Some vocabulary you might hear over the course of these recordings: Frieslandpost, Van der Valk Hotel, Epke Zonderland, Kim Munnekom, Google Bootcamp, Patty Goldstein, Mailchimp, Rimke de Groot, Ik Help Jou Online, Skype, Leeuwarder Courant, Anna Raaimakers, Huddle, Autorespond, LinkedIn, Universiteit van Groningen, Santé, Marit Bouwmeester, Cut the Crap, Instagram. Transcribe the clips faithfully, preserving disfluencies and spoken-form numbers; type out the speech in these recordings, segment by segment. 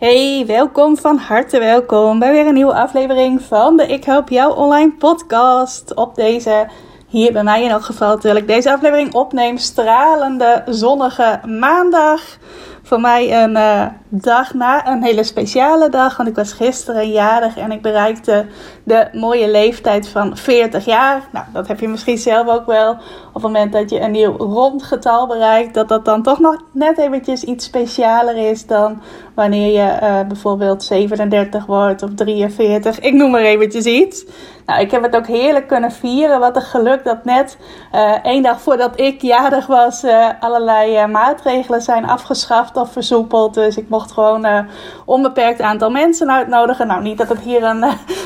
Hey, welkom, van harte welkom bij weer een nieuwe aflevering van de Ik Help Jou Online podcast. Op deze, hier bij mij in elk geval, terwijl ik deze aflevering opneem, stralende zonnige maandag. Voor mij een uh, dag na, een hele speciale dag, want ik was gisteren jarig en ik bereikte de mooie leeftijd van veertig jaar. Nou, dat heb je misschien zelf ook wel. Op het moment dat je een nieuw rond getal bereikt, dat dat dan toch nog net eventjes iets specialer is dan wanneer je uh, bijvoorbeeld zevenendertig wordt of drieënveertig. Ik noem maar eventjes iets. Nou, ik heb het ook heerlijk kunnen vieren. Wat een geluk dat net uh, één dag voordat ik jarig was, uh, allerlei uh, maatregelen zijn afgeschaft of versoepeld. Dus ik mocht gewoon een uh, onbeperkt aantal mensen uitnodigen. Nou, niet dat het hier een,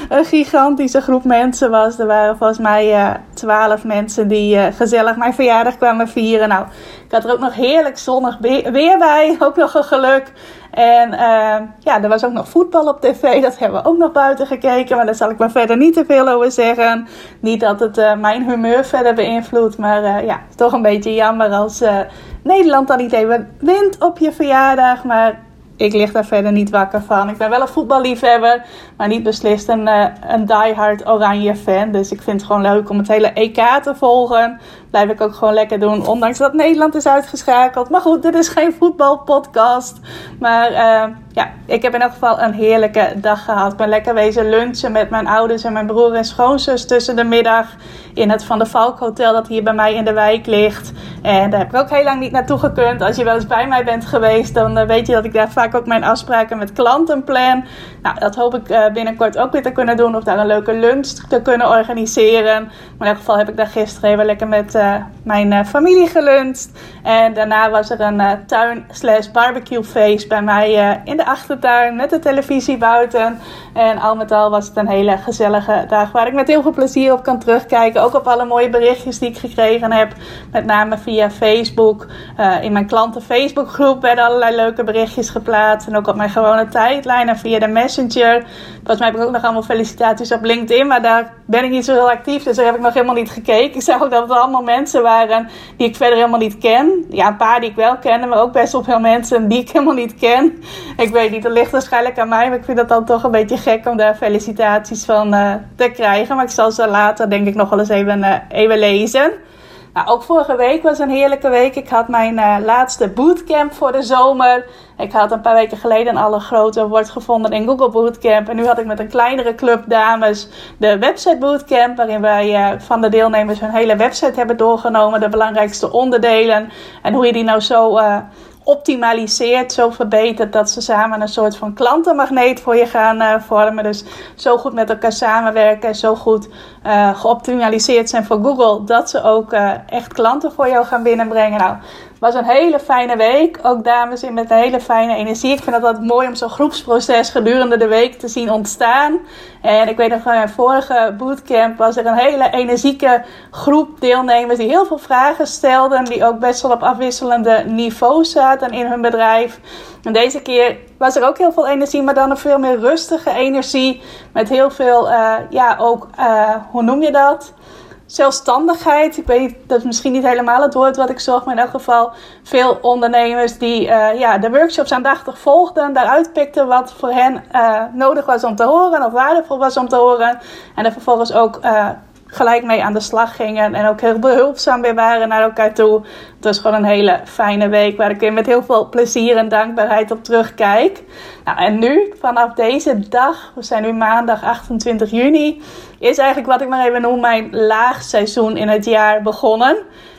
een gigantische groep mensen was. Er waren volgens mij twaalf uh, mensen die uh, gezellig mijn verjaardag kwamen vieren. Nou, ik had er ook nog heerlijk zonnig be- weer bij. Ook nog een geluk. En uh, ja, er was ook nog voetbal op tv. Dat hebben we ook nog buiten gekeken. Maar daar zal ik maar verder niet te veel over zeggen. Niet dat het uh, mijn humeur verder beïnvloedt. Maar uh, ja, toch een beetje jammer als uh, Nederland dan niet even wint op je verjaardag. Maar ik lig daar verder niet wakker van. Ik ben wel een voetballiefhebber. Maar niet beslist een, uh, een diehard oranje fan. Dus ik vind het gewoon leuk om het hele E K te volgen. Blijf ik ook gewoon lekker doen. Ondanks dat Nederland is uitgeschakeld. Maar goed, dit is geen voetbalpodcast. Maar uh, ja, ik heb in elk geval een heerlijke dag gehad. Ik ben lekker wezen lunchen met mijn ouders en mijn broer en schoonzus tussen de middag. In het Van der Valk Hotel dat hier bij mij in de wijk ligt. En daar heb ik ook heel lang niet naartoe gekund. Als je wel eens bij mij bent geweest, dan weet je dat ik daar vaak ook mijn afspraken met klanten plan. Nou, dat hoop ik binnenkort ook weer te kunnen doen. Of daar een leuke lunch te kunnen organiseren. Maar in elk geval heb ik daar gisteren even lekker met uh, mijn uh, familie geluncht. En daarna was er een uh, tuin slash barbecue feest bij mij uh, in de achtertuin. Met de televisie buiten. En al met al was het een hele gezellige dag. Waar ik met heel veel plezier op kan terugkijken. Ook op alle mooie berichtjes die ik gekregen heb. Met name via Facebook. Uh, in mijn klanten Facebookgroep werden allerlei leuke berichtjes geplaatst. En ook op mijn gewone tijdlijn en via de Messenger. Volgens mij heb ik ook nog allemaal felicitaties op LinkedIn. Maar daar ben ik niet zo heel actief. Dus daar heb ik nog helemaal niet gekeken. Ik zag ook dat het allemaal mensen waren die ik verder helemaal niet ken. Ja, een paar die ik wel ken. Maar ook best wel veel mensen die ik helemaal niet ken. Ik weet niet, dat ligt waarschijnlijk aan mij. Maar ik vind dat dan toch een beetje gek om daar felicitaties van uh, te krijgen. Maar ik zal ze later denk ik nog wel eens even, uh, even lezen. Nou, ook vorige week was een heerlijke week. Ik had mijn uh, laatste bootcamp voor de zomer. Ik had een paar weken geleden al een groot award gevonden in Google Bootcamp. En nu had ik met een kleinere club dames de website bootcamp. Waarin wij uh, van de deelnemers hun hele website hebben doorgenomen. De belangrijkste onderdelen. En hoe je die nou zo Uh, optimaliseert, zo verbeterd dat ze samen een soort van klantenmagneet voor je gaan uh, vormen. Dus zo goed met elkaar samenwerken, zo goed uh, geoptimaliseerd zijn voor Google, dat ze ook uh, echt klanten voor jou gaan binnenbrengen. Nou, het was een hele fijne week. Ook dames in met een hele fijne energie. Ik vind het altijd mooi om zo'n groepsproces gedurende de week te zien ontstaan. En ik weet nog van mijn vorige bootcamp was er een hele energieke groep deelnemers die heel veel vragen stelden. Die ook best wel op afwisselende niveaus zaten in hun bedrijf. En deze keer was er ook heel veel energie, maar dan een veel meer rustige energie. Met heel veel, uh, ja ook, uh, hoe noem je dat? Zelfstandigheid, ik weet, dat is misschien niet helemaal het woord wat ik zocht, maar in elk geval veel ondernemers die uh, ja, de workshops aandachtig volgden, daaruit pikten wat voor hen uh, nodig was om te horen of waardevol was om te horen en er vervolgens ook uh, gelijk mee aan de slag gingen en ook heel behulpzaam weer waren naar elkaar toe. Het was gewoon een hele fijne week waar ik weer met heel veel plezier en dankbaarheid op terugkijk. Nou, en nu, vanaf deze dag, we zijn nu maandag achtentwintig juni, is eigenlijk wat ik maar even noem mijn laagseizoen in het jaar begonnen.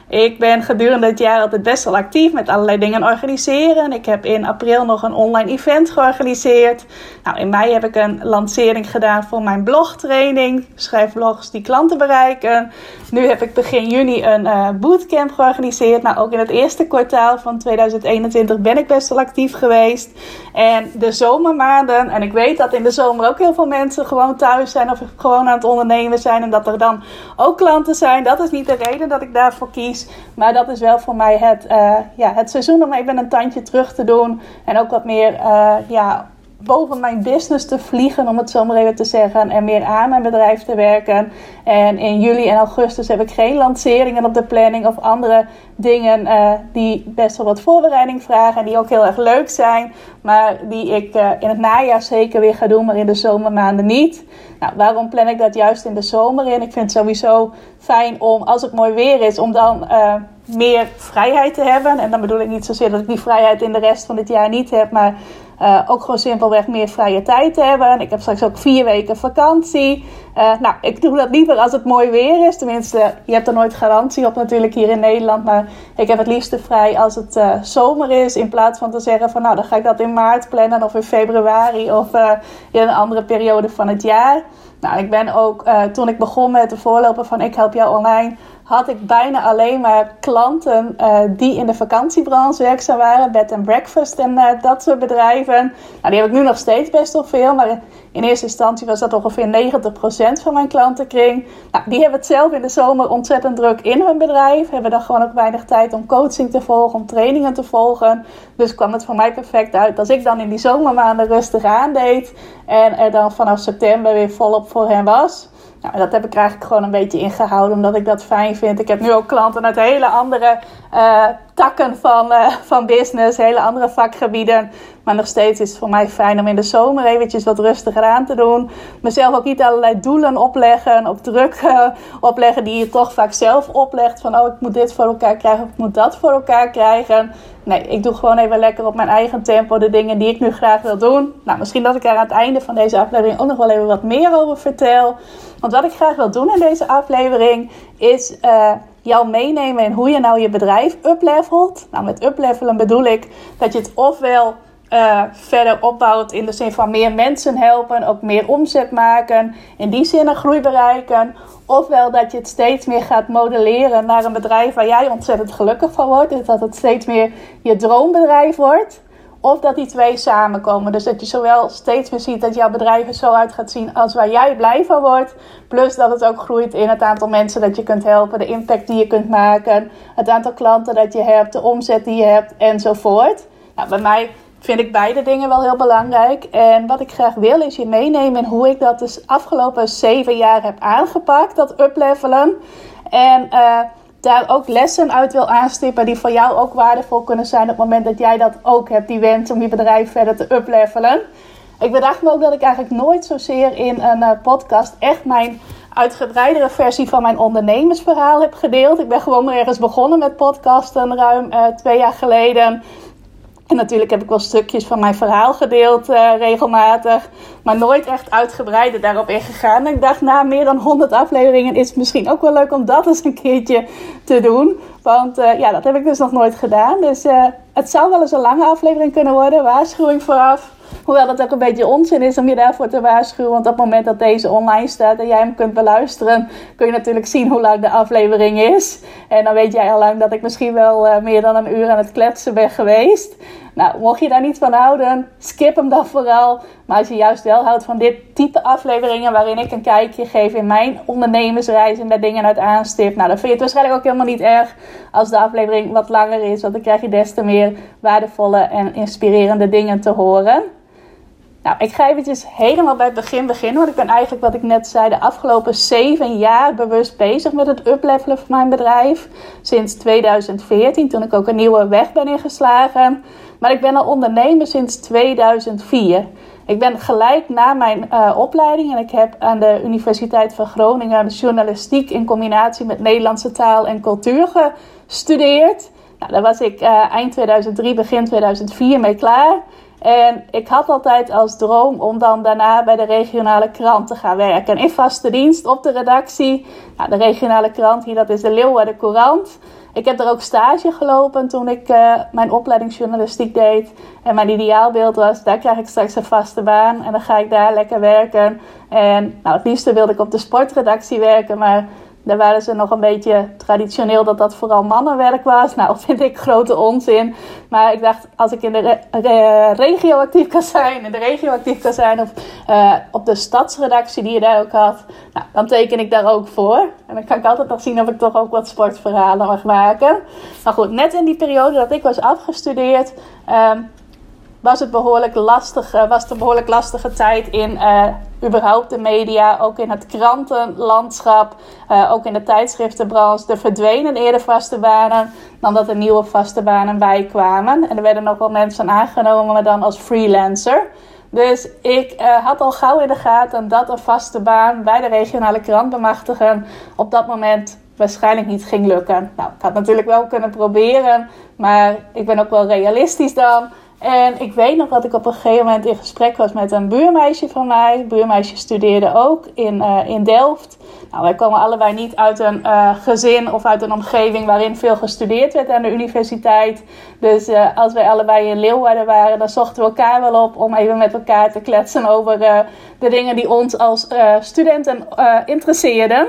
Ik ben gedurende het jaar altijd best wel actief met allerlei dingen organiseren. Ik heb in april nog een online event georganiseerd. Nou, in mei heb ik een lancering gedaan voor mijn blogtraining. Schrijf blogs die klanten bereiken. Nu heb ik begin juni een uh, bootcamp georganiseerd. Nou, ook in het eerste kwartaal van tweeduizend eenentwintig ben ik best wel actief geweest. En de zomermaanden, en ik weet dat in de zomer ook heel veel mensen gewoon thuis zijn of gewoon aan het ondernemen zijn. En dat er dan ook klanten zijn. Dat is niet de reden dat ik daarvoor kies. Maar dat is wel voor mij het, uh, ja, het seizoen om even een tandje terug te doen. En ook wat meer uh, ja, boven mijn business te vliegen, om het zo maar even te zeggen. En meer aan mijn bedrijf te werken. En in juli en augustus heb ik geen lanceringen op de planning. Of andere dingen uh, die best wel wat voorbereiding vragen. En die ook heel erg leuk zijn. Maar die ik uh, in het najaar zeker weer ga doen. Maar in de zomermaanden niet. Nou, waarom plan ik dat juist in de zomer in? Ik vind het sowieso fijn om, als het mooi weer is, om dan uh, meer vrijheid te hebben. En dan bedoel ik niet zozeer dat ik die vrijheid in de rest van dit jaar niet heb. Maar uh, ook gewoon simpelweg meer vrije tijd te hebben. Ik heb straks ook vier weken vakantie. Uh, nou, ik doe dat liever als het mooi weer is. Tenminste, je hebt er nooit garantie op natuurlijk hier in Nederland. Maar ik heb het liefste vrij als het uh, zomer is. In plaats van te zeggen van, nou, dan ga ik dat in maart plannen of in februari of uh, in een andere periode van het jaar. Nou, ik ben ook, uh, toen ik begon met de voorloper van Ik Help Jou Online, had ik bijna alleen maar klanten uh, die in de vakantiebranche werkzaam waren. Bed and breakfast en uh, dat soort bedrijven. Nou, die heb ik nu nog steeds best wel veel. Maar in eerste instantie was dat ongeveer negentig procent van mijn klantenkring. Nou, die hebben het zelf in de zomer ontzettend druk in hun bedrijf. Hebben dan gewoon ook weinig tijd om coaching te volgen, om trainingen te volgen. Dus kwam het voor mij perfect uit als ik dan in die zomermaanden rustig aandeed. En er dan vanaf september weer volop voor hen was. Nou, dat heb ik eigenlijk gewoon een beetje ingehouden, omdat ik dat fijn vind. Ik heb nu ook klanten uit hele andere uh, takken van, uh, van business, hele andere vakgebieden. Maar nog steeds is het voor mij fijn om in de zomer eventjes wat rustiger aan te doen. Mezelf ook niet allerlei doelen opleggen, op druk uh, opleggen die je toch vaak zelf oplegt. Van, oh, ik moet dit voor elkaar krijgen of ik moet dat voor elkaar krijgen. Nee, ik doe gewoon even lekker op mijn eigen tempo de dingen die ik nu graag wil doen. Nou, misschien dat ik daar aan het einde van deze aflevering ook nog wel even wat meer over vertel. Want wat ik graag wil doen in deze aflevering is uh, jou meenemen in hoe je nou je bedrijf uplevelt. Nou, met uplevelen bedoel ik dat je het ofwel Uh, verder opbouwt in de zin van meer mensen helpen, ook meer omzet maken, in die zin een groei bereiken. Ofwel dat je het steeds meer gaat modelleren naar een bedrijf waar jij ontzettend gelukkig van wordt. Dus dat het steeds meer je droombedrijf wordt. Of dat die twee samenkomen. Dus dat je zowel steeds meer ziet dat jouw bedrijf er zo uit gaat zien als waar jij blij van wordt. Plus dat het ook groeit in het aantal mensen dat je kunt helpen. De impact die je kunt maken. Het aantal klanten dat je hebt. De omzet die je hebt. Enzovoort. Nou, bij mij vind ik beide dingen wel heel belangrijk. En wat ik graag wil is je meenemen in hoe ik dat de afgelopen zeven jaar heb aangepakt. Dat uplevelen. En uh, daar ook lessen uit wil aanstippen die voor jou ook waardevol kunnen zijn. Op het moment dat jij dat ook hebt. Die wens om je bedrijf verder te uplevelen. Ik bedacht me ook dat ik eigenlijk nooit zozeer in een uh, podcast echt mijn uitgebreidere versie van mijn ondernemersverhaal heb gedeeld. Ik ben gewoon ergens begonnen met podcasten ruim uh, twee jaar geleden. En natuurlijk heb ik wel stukjes van mijn verhaal gedeeld uh, regelmatig. Maar nooit echt uitgebreider daarop ingegaan. En ik dacht, na meer dan honderd afleveringen is het misschien ook wel leuk om dat eens een keertje te doen. Want uh, ja, dat heb ik dus nog nooit gedaan. Dus uh, het zou wel eens een lange aflevering kunnen worden. Waarschuwing vooraf. Hoewel dat ook een beetje onzin is om je daarvoor te waarschuwen. Want op het moment dat deze online staat en jij hem kunt beluisteren, kun je natuurlijk zien hoe lang de aflevering is. En dan weet jij al lang dat ik misschien wel uh, meer dan een uur aan het kletsen ben geweest. Nou, mocht je daar niet van houden, skip hem dan vooral. Maar als je juist wel houdt van dit type afleveringen, waarin ik een kijkje geef in mijn ondernemersreis en daar dingen uit aanstip. Nou, dan vind je het waarschijnlijk ook helemaal niet erg als de aflevering wat langer is. Want dan krijg je des te meer waardevolle en inspirerende dingen te horen. Nou, ik ga eventjes helemaal bij het begin beginnen. Want ik ben eigenlijk, wat ik net zei, de afgelopen zeven jaar bewust bezig met het uplevelen van mijn bedrijf. Sinds tweeduizend veertien, toen ik ook een nieuwe weg ben ingeslagen. Maar ik ben al ondernemer sinds tweeduizend vier. Ik ben gelijk na mijn uh, opleiding, en ik heb aan de Universiteit van Groningen journalistiek in combinatie met Nederlandse taal en cultuur gestudeerd. Nou, daar was ik uh, eind tweeduizend drie, begin tweeduizend vier mee klaar. En ik had altijd als droom om dan daarna bij de regionale krant te gaan werken. En in vaste dienst op de redactie. Nou, de regionale krant hier, dat is de Leeuwarder Courant. Ik heb er ook stage gelopen toen ik uh, mijn opleiding journalistiek deed. En mijn ideaalbeeld was, daar krijg ik straks een vaste baan. En dan ga ik daar lekker werken. En nou, het liefste wilde ik op de sportredactie werken. Maar daar waren ze nog een beetje traditioneel dat dat vooral mannenwerk was. Nou, vind ik grote onzin. Maar ik dacht, als ik in de re- re- regio actief kan zijn, in de regio actief kan zijn... of uh, op de stadsredactie die je daar ook had, nou, dan teken ik daar ook voor. En dan kan ik altijd nog zien of ik toch ook wat sportverhalen mag maken. Maar goed, net in die periode dat ik was afgestudeerd... Um, was het behoorlijk lastig, was het een behoorlijk lastige tijd in uh, überhaupt de media, ook in het krantenlandschap, uh, ook in de tijdschriftenbranche. Er verdwenen eerder vaste banen dan dat er nieuwe vaste banen bij kwamen. En er werden ook wel mensen aangenomen, maar dan als freelancer. Dus ik uh, had al gauw in de gaten dat een vaste baan bij de regionale krant bemachtigen op dat moment waarschijnlijk niet ging lukken. Nou, ik had natuurlijk wel kunnen proberen, maar ik ben ook wel realistisch dan. En ik weet nog dat ik op een gegeven moment in gesprek was met een buurmeisje van mij. Buurmeisje studeerde ook in, uh, in Delft. Nou, wij komen allebei niet uit een uh, gezin of uit een omgeving waarin veel gestudeerd werd aan de universiteit. Dus uh, als wij allebei in Leeuwarden waren, dan zochten we elkaar wel op om even met elkaar te kletsen over uh, de dingen die ons als uh, studenten uh, interesseerden.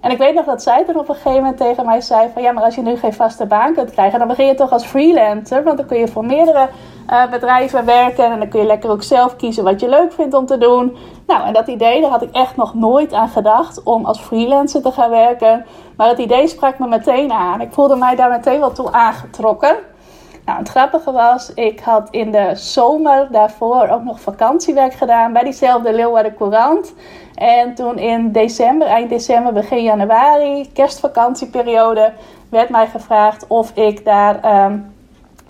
En ik weet nog dat zij toen op een gegeven moment tegen mij zei van... ja, maar als je nu geen vaste baan kunt krijgen, dan begin je toch als freelancer. Want dan kun je voor meerdere uh, bedrijven werken. En dan kun je lekker ook zelf kiezen wat je leuk vindt om te doen. Nou, en dat idee, daar had ik echt nog nooit aan gedacht om als freelancer te gaan werken. Maar het idee sprak me meteen aan. Ik voelde mij daar meteen wel toe aangetrokken. Nou, het grappige was, ik had in de zomer daarvoor ook nog vakantiewerk gedaan bij diezelfde Leeuwarder Courant. En toen in december, eind december, begin januari, kerstvakantieperiode, werd mij gevraagd of ik daar um,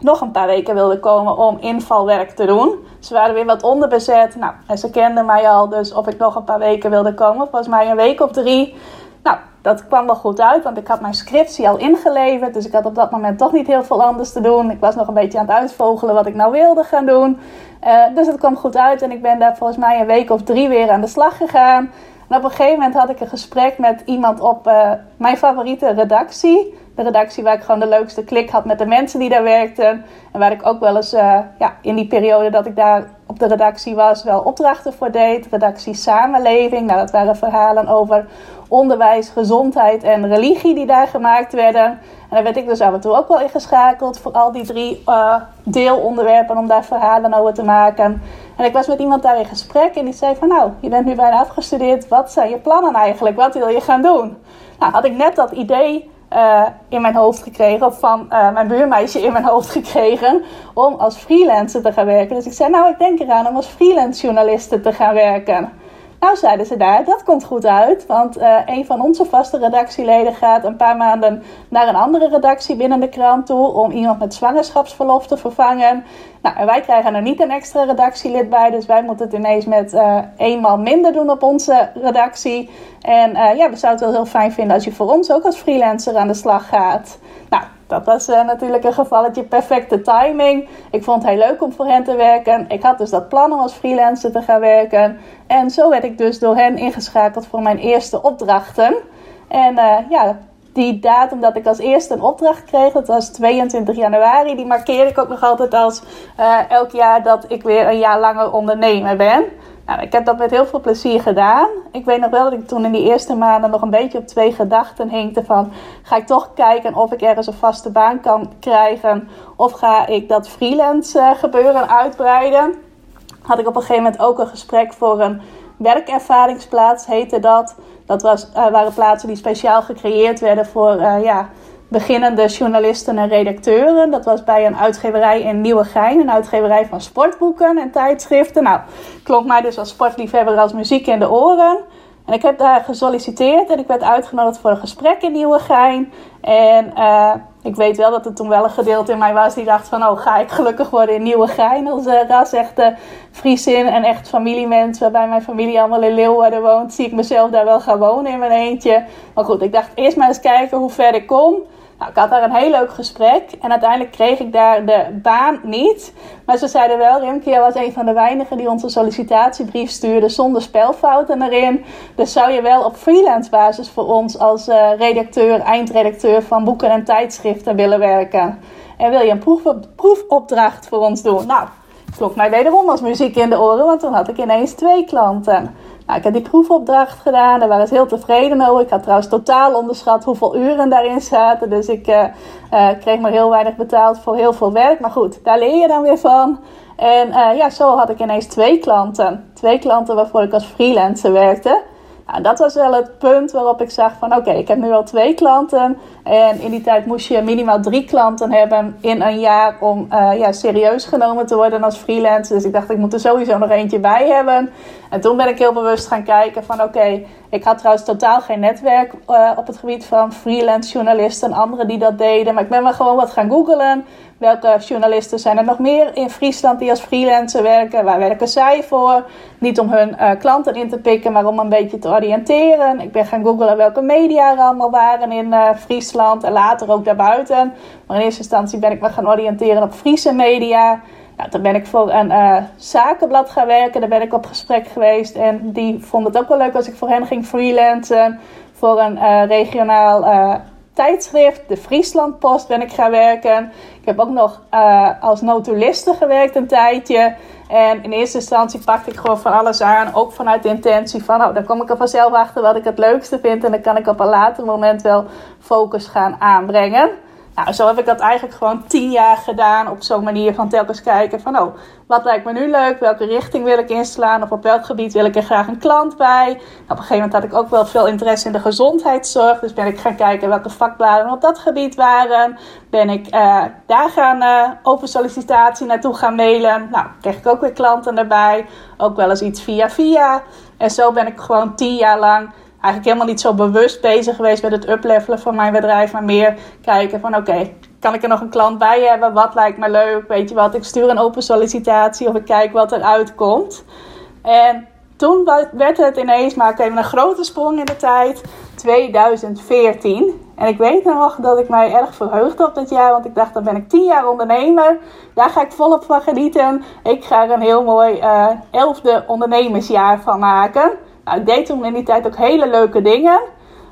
nog een paar weken wilde komen om invalwerk te doen. Ze waren weer wat onderbezet, nou, en ze kenden mij al, dus of ik nog een paar weken wilde komen, volgens mij een week of drie. Nou, dat kwam wel goed uit, want ik had mijn scriptie al ingeleverd. Dus ik had op dat moment toch niet heel veel anders te doen. Ik was nog een beetje aan het uitvogelen wat ik nou wilde gaan doen. Uh, dus het kwam goed uit en ik ben daar volgens mij een week of drie weer aan de slag gegaan. En op een gegeven moment had ik een gesprek met iemand op uh, mijn favoriete redactie. De redactie waar ik gewoon de leukste klik had met de mensen die daar werkten. En waar ik ook wel eens uh, ja, in die periode dat ik daar op de redactie was wel opdrachten voor deed. Redactie Samenleving. Nou, dat waren verhalen over onderwijs, gezondheid en religie die daar gemaakt werden. En daar werd ik dus af en toe ook wel ingeschakeld voor al die drie uh, deelonderwerpen om daar verhalen over te maken. En ik was met iemand daar in gesprek en die zei van nou, je bent nu bijna afgestudeerd. Wat zijn je plannen eigenlijk? Wat wil je gaan doen? Nou, had ik net dat idee Uh, in mijn hoofd gekregen, of van uh, mijn buurmeisje in mijn hoofd gekregen, om als freelancer te gaan werken. Dus ik zei, nou, ik denk eraan om als freelance journaliste te gaan werken. Nou, zeiden ze daar, dat komt goed uit, want uh, een van onze vaste redactieleden gaat een paar maanden naar een andere redactie binnen de krant toe, om iemand met zwangerschapsverlof te vervangen. Nou, en wij krijgen er niet een extra redactielid bij, dus wij moeten het ineens met uh, één man minder doen op onze redactie. En uh, ja, we zouden het wel heel fijn vinden als je voor ons ook als freelancer aan de slag gaat. Nou, dat was uh, natuurlijk een gevalletje perfecte timing. Ik vond het heel leuk om voor hen te werken. Ik had dus dat plan om als freelancer te gaan werken. En zo werd ik dus door hen ingeschakeld voor mijn eerste opdrachten. En uh, ja... die datum dat ik als eerste een opdracht kreeg, dat was tweeëntwintig januari. Die markeer ik ook nog altijd als uh, elk jaar dat ik weer een jaar langer ondernemer ben. Nou, ik heb dat met heel veel plezier gedaan. Ik weet nog wel dat ik toen in die eerste maanden nog een beetje op twee gedachten hinkte van... ga ik toch kijken of ik ergens een vaste baan kan krijgen of ga ik dat freelance uh, gebeuren uitbreiden. Had ik op een gegeven moment ook een gesprek voor een werkervaringsplaats, heette dat. Dat was, uh, waren plaatsen die speciaal gecreëerd werden voor uh, ja, beginnende journalisten en redacteuren. Dat was bij een uitgeverij in Nieuwegein, een uitgeverij van sportboeken en tijdschriften. Nou, klonk mij dus als sportliefhebber als muziek in de oren. En ik heb daar gesolliciteerd en ik werd uitgenodigd voor een gesprek in Nieuwegein. En uh, ik weet wel dat er toen wel een gedeelte in mij was die dacht van... oh, ga ik gelukkig worden in Nieuwegein als uh, ras-echte Friesin en echt familiemens... waarbij mijn familie allemaal in Leeuwarden woont, zie ik mezelf daar wel gaan wonen in mijn eentje. Maar goed, ik dacht eerst maar eens kijken hoe ver ik kom... Nou, ik had daar een heel leuk gesprek. En uiteindelijk kreeg ik daar de baan niet. Maar ze zeiden wel, Rimke, jij was een van de weinigen die onze sollicitatiebrief stuurde zonder spelfouten erin. Dus zou je wel op freelance basis voor ons als uh, redacteur, eindredacteur van boeken en tijdschriften willen werken? En wil je een proefop- proefopdracht voor ons doen? Nou, klonk mij wederom als muziek in de oren, want toen had ik ineens twee klanten. Nou, ik heb die proefopdracht gedaan, daar waren ze heel tevreden over. Ik had trouwens totaal onderschat hoeveel uren daarin zaten. Dus ik uh, uh, kreeg maar heel weinig betaald voor heel veel werk. Maar goed, daar leer je dan weer van. En uh, ja, zo had ik ineens twee klanten. Twee klanten waarvoor ik als freelancer werkte. Nou, dat was wel het punt waarop ik zag van oké, okay, ik heb nu al twee klanten. En in die tijd moest je minimaal drie klanten hebben in een jaar om uh, ja, serieus genomen te worden als freelancer. Dus ik dacht, ik moet er sowieso nog eentje bij hebben. En toen ben ik heel bewust gaan kijken van oké, okay, ik had trouwens totaal geen netwerk uh, op het gebied van freelance journalisten en anderen die dat deden. Maar ik ben maar gewoon wat gaan googlen. Welke journalisten zijn er nog meer in Friesland die als freelancer werken? Waar werken zij voor? Niet om hun uh, klanten in te pikken, maar om een beetje te oriënteren. Ik ben gaan googlen welke media er allemaal waren in uh, Friesland. En later ook daarbuiten. Maar in eerste instantie ben ik me gaan oriënteren op Friese media. Nou, toen ben ik voor een uh, zakenblad gaan werken. Daar ben ik op gesprek geweest. En die vonden het ook wel leuk als ik voor hen ging freelancen. Voor een uh, regionaal uh, tijdschrift. De Frieslandpost ben ik gaan werken. Ik heb ook nog uh, als notuliste gewerkt een tijdje. En in eerste instantie pakte ik gewoon van alles aan. Ook vanuit de intentie van, oh, dan kom ik er vanzelf achter wat ik het leukste vind. En dan kan ik op een later moment wel focus gaan aanbrengen. Nou, zo heb ik dat eigenlijk gewoon tien jaar gedaan. Op zo'n manier van telkens kijken van, oh, wat lijkt me nu leuk? Welke richting wil ik inslaan? Of op welk gebied wil ik er graag een klant bij? Nou, op een gegeven moment had ik ook wel veel interesse in de gezondheidszorg. Dus ben ik gaan kijken welke vakbladen op dat gebied waren. Ben ik uh, daar gaan uh, open sollicitatie naartoe gaan mailen. Nou, kreeg ik ook weer klanten erbij. Ook wel eens iets via via. En zo ben ik gewoon tien jaar lang eigenlijk helemaal niet zo bewust bezig geweest met het uplevelen van mijn bedrijf. Maar meer kijken van oké, okay, kan ik er nog een klant bij hebben? Wat lijkt me leuk? Weet je wat, ik stuur een open sollicitatie of ik kijk wat eruit komt. En toen werd het ineens, maak even een grote sprong in de tijd, tweeduizend veertien. En ik weet nog dat ik mij erg verheugde op dat jaar. Want ik dacht, dan ben ik tien jaar ondernemer. Daar ga ik volop van genieten. Ik ga er een heel mooi uh, elfde ondernemersjaar van maken. Nou, ik deed toen in die tijd ook hele leuke dingen.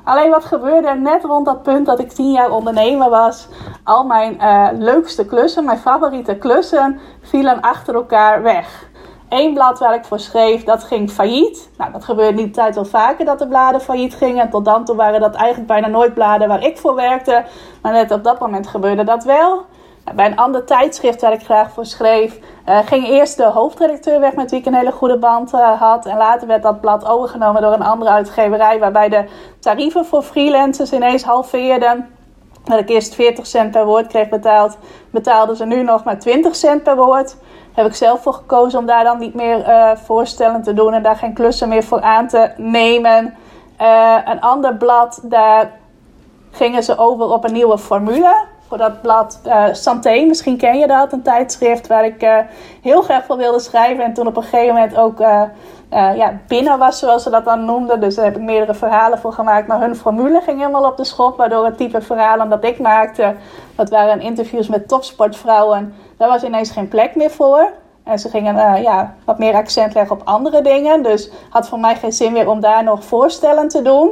Alleen wat gebeurde er net rond dat punt dat ik tien jaar ondernemer was. Al mijn uh, leukste klussen, mijn favoriete klussen, vielen achter elkaar weg. Eén blad waar ik voor schreef, dat ging failliet. Nou, dat gebeurde in die tijd wel vaker dat de bladen failliet gingen. Tot dan toe waren dat eigenlijk bijna nooit bladen waar ik voor werkte. Maar net op dat moment gebeurde dat wel. Bij een ander tijdschrift waar ik graag voor schreef, Uh, ging eerst de hoofdredacteur weg met wie ik een hele goede band uh, had. En later werd dat blad overgenomen door een andere uitgeverij, waarbij de tarieven voor freelancers ineens halveerden. Dat ik eerst veertig cent per woord kreeg betaald, betaalden ze nu nog maar twintig cent per woord. Heb ik zelf voor gekozen om daar dan niet meer uh, voorstellen te doen en daar geen klussen meer voor aan te nemen. Uh, een ander blad, daar gingen ze over op een nieuwe formule. Voor dat blad uh, Santé, misschien ken je dat, een tijdschrift waar ik uh, heel graag voor wilde schrijven. En toen op een gegeven moment ook uh, uh, ja, binnen was, zoals ze dat dan noemden. Dus daar heb ik meerdere verhalen voor gemaakt. Maar hun formule ging helemaal op de schop, waardoor het type verhalen dat ik maakte, dat waren interviews met topsportvrouwen, daar was ineens geen plek meer voor. En ze gingen uh, ja, wat meer accent leggen op andere dingen. Dus had voor mij geen zin meer om daar nog voorstellen te doen.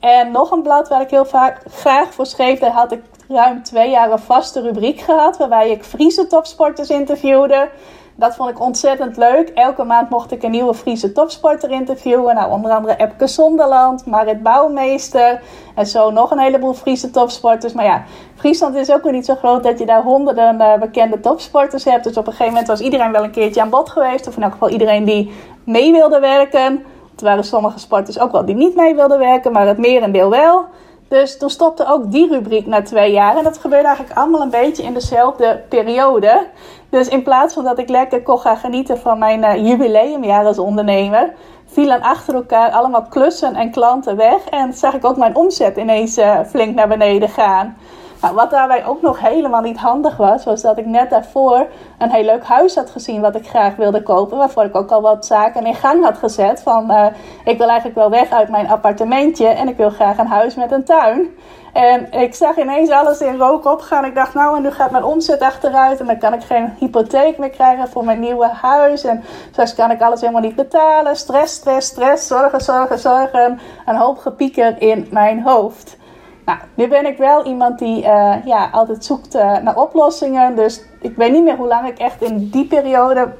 En nog een blad waar ik heel vaak graag voor schreef, daar had ik ruim twee jaar een vaste rubriek gehad, waarbij ik Friese topsporters interviewde. Dat vond ik ontzettend leuk. Elke maand mocht ik een nieuwe Friese topsporter interviewen. Nou, onder andere Epke Zonderland, Marit Bouwmeester en zo nog een heleboel Friese topsporters. Maar ja, Friesland is ook weer niet zo groot dat je daar honderden uh, bekende topsporters hebt. Dus op een gegeven moment was iedereen wel een keertje aan bod geweest. Of in elk geval iedereen die mee wilde werken. Er waren sommige sporters ook wel die niet mee wilden werken, maar het merendeel wel. Dus toen stopte ook die rubriek na twee jaar. En dat gebeurde eigenlijk allemaal een beetje in dezelfde periode. Dus in plaats van dat ik lekker kon gaan genieten van mijn uh, jubileumjaar als ondernemer, vielen achter elkaar allemaal klussen en klanten weg. En zag ik ook mijn omzet ineens uh, flink naar beneden gaan. Nou, wat daarbij ook nog helemaal niet handig was, was dat ik net daarvoor een heel leuk huis had gezien wat ik graag wilde kopen. Waarvoor ik ook al wat zaken in gang had gezet. Van uh, ik wil eigenlijk wel weg uit mijn appartementje en ik wil graag een huis met een tuin. En ik zag ineens alles in rook opgaan. Ik dacht, nou, en nu gaat mijn omzet achteruit. En dan kan ik geen hypotheek meer krijgen voor mijn nieuwe huis. En straks kan ik alles helemaal niet betalen. Stress, stress, stress. Zorgen, zorgen, zorgen. Een hoop gepieker in mijn hoofd. Nou, nu ben ik wel iemand die uh, ja, altijd zoekt uh, naar oplossingen. Dus ik weet niet meer hoe lang ik echt in die periode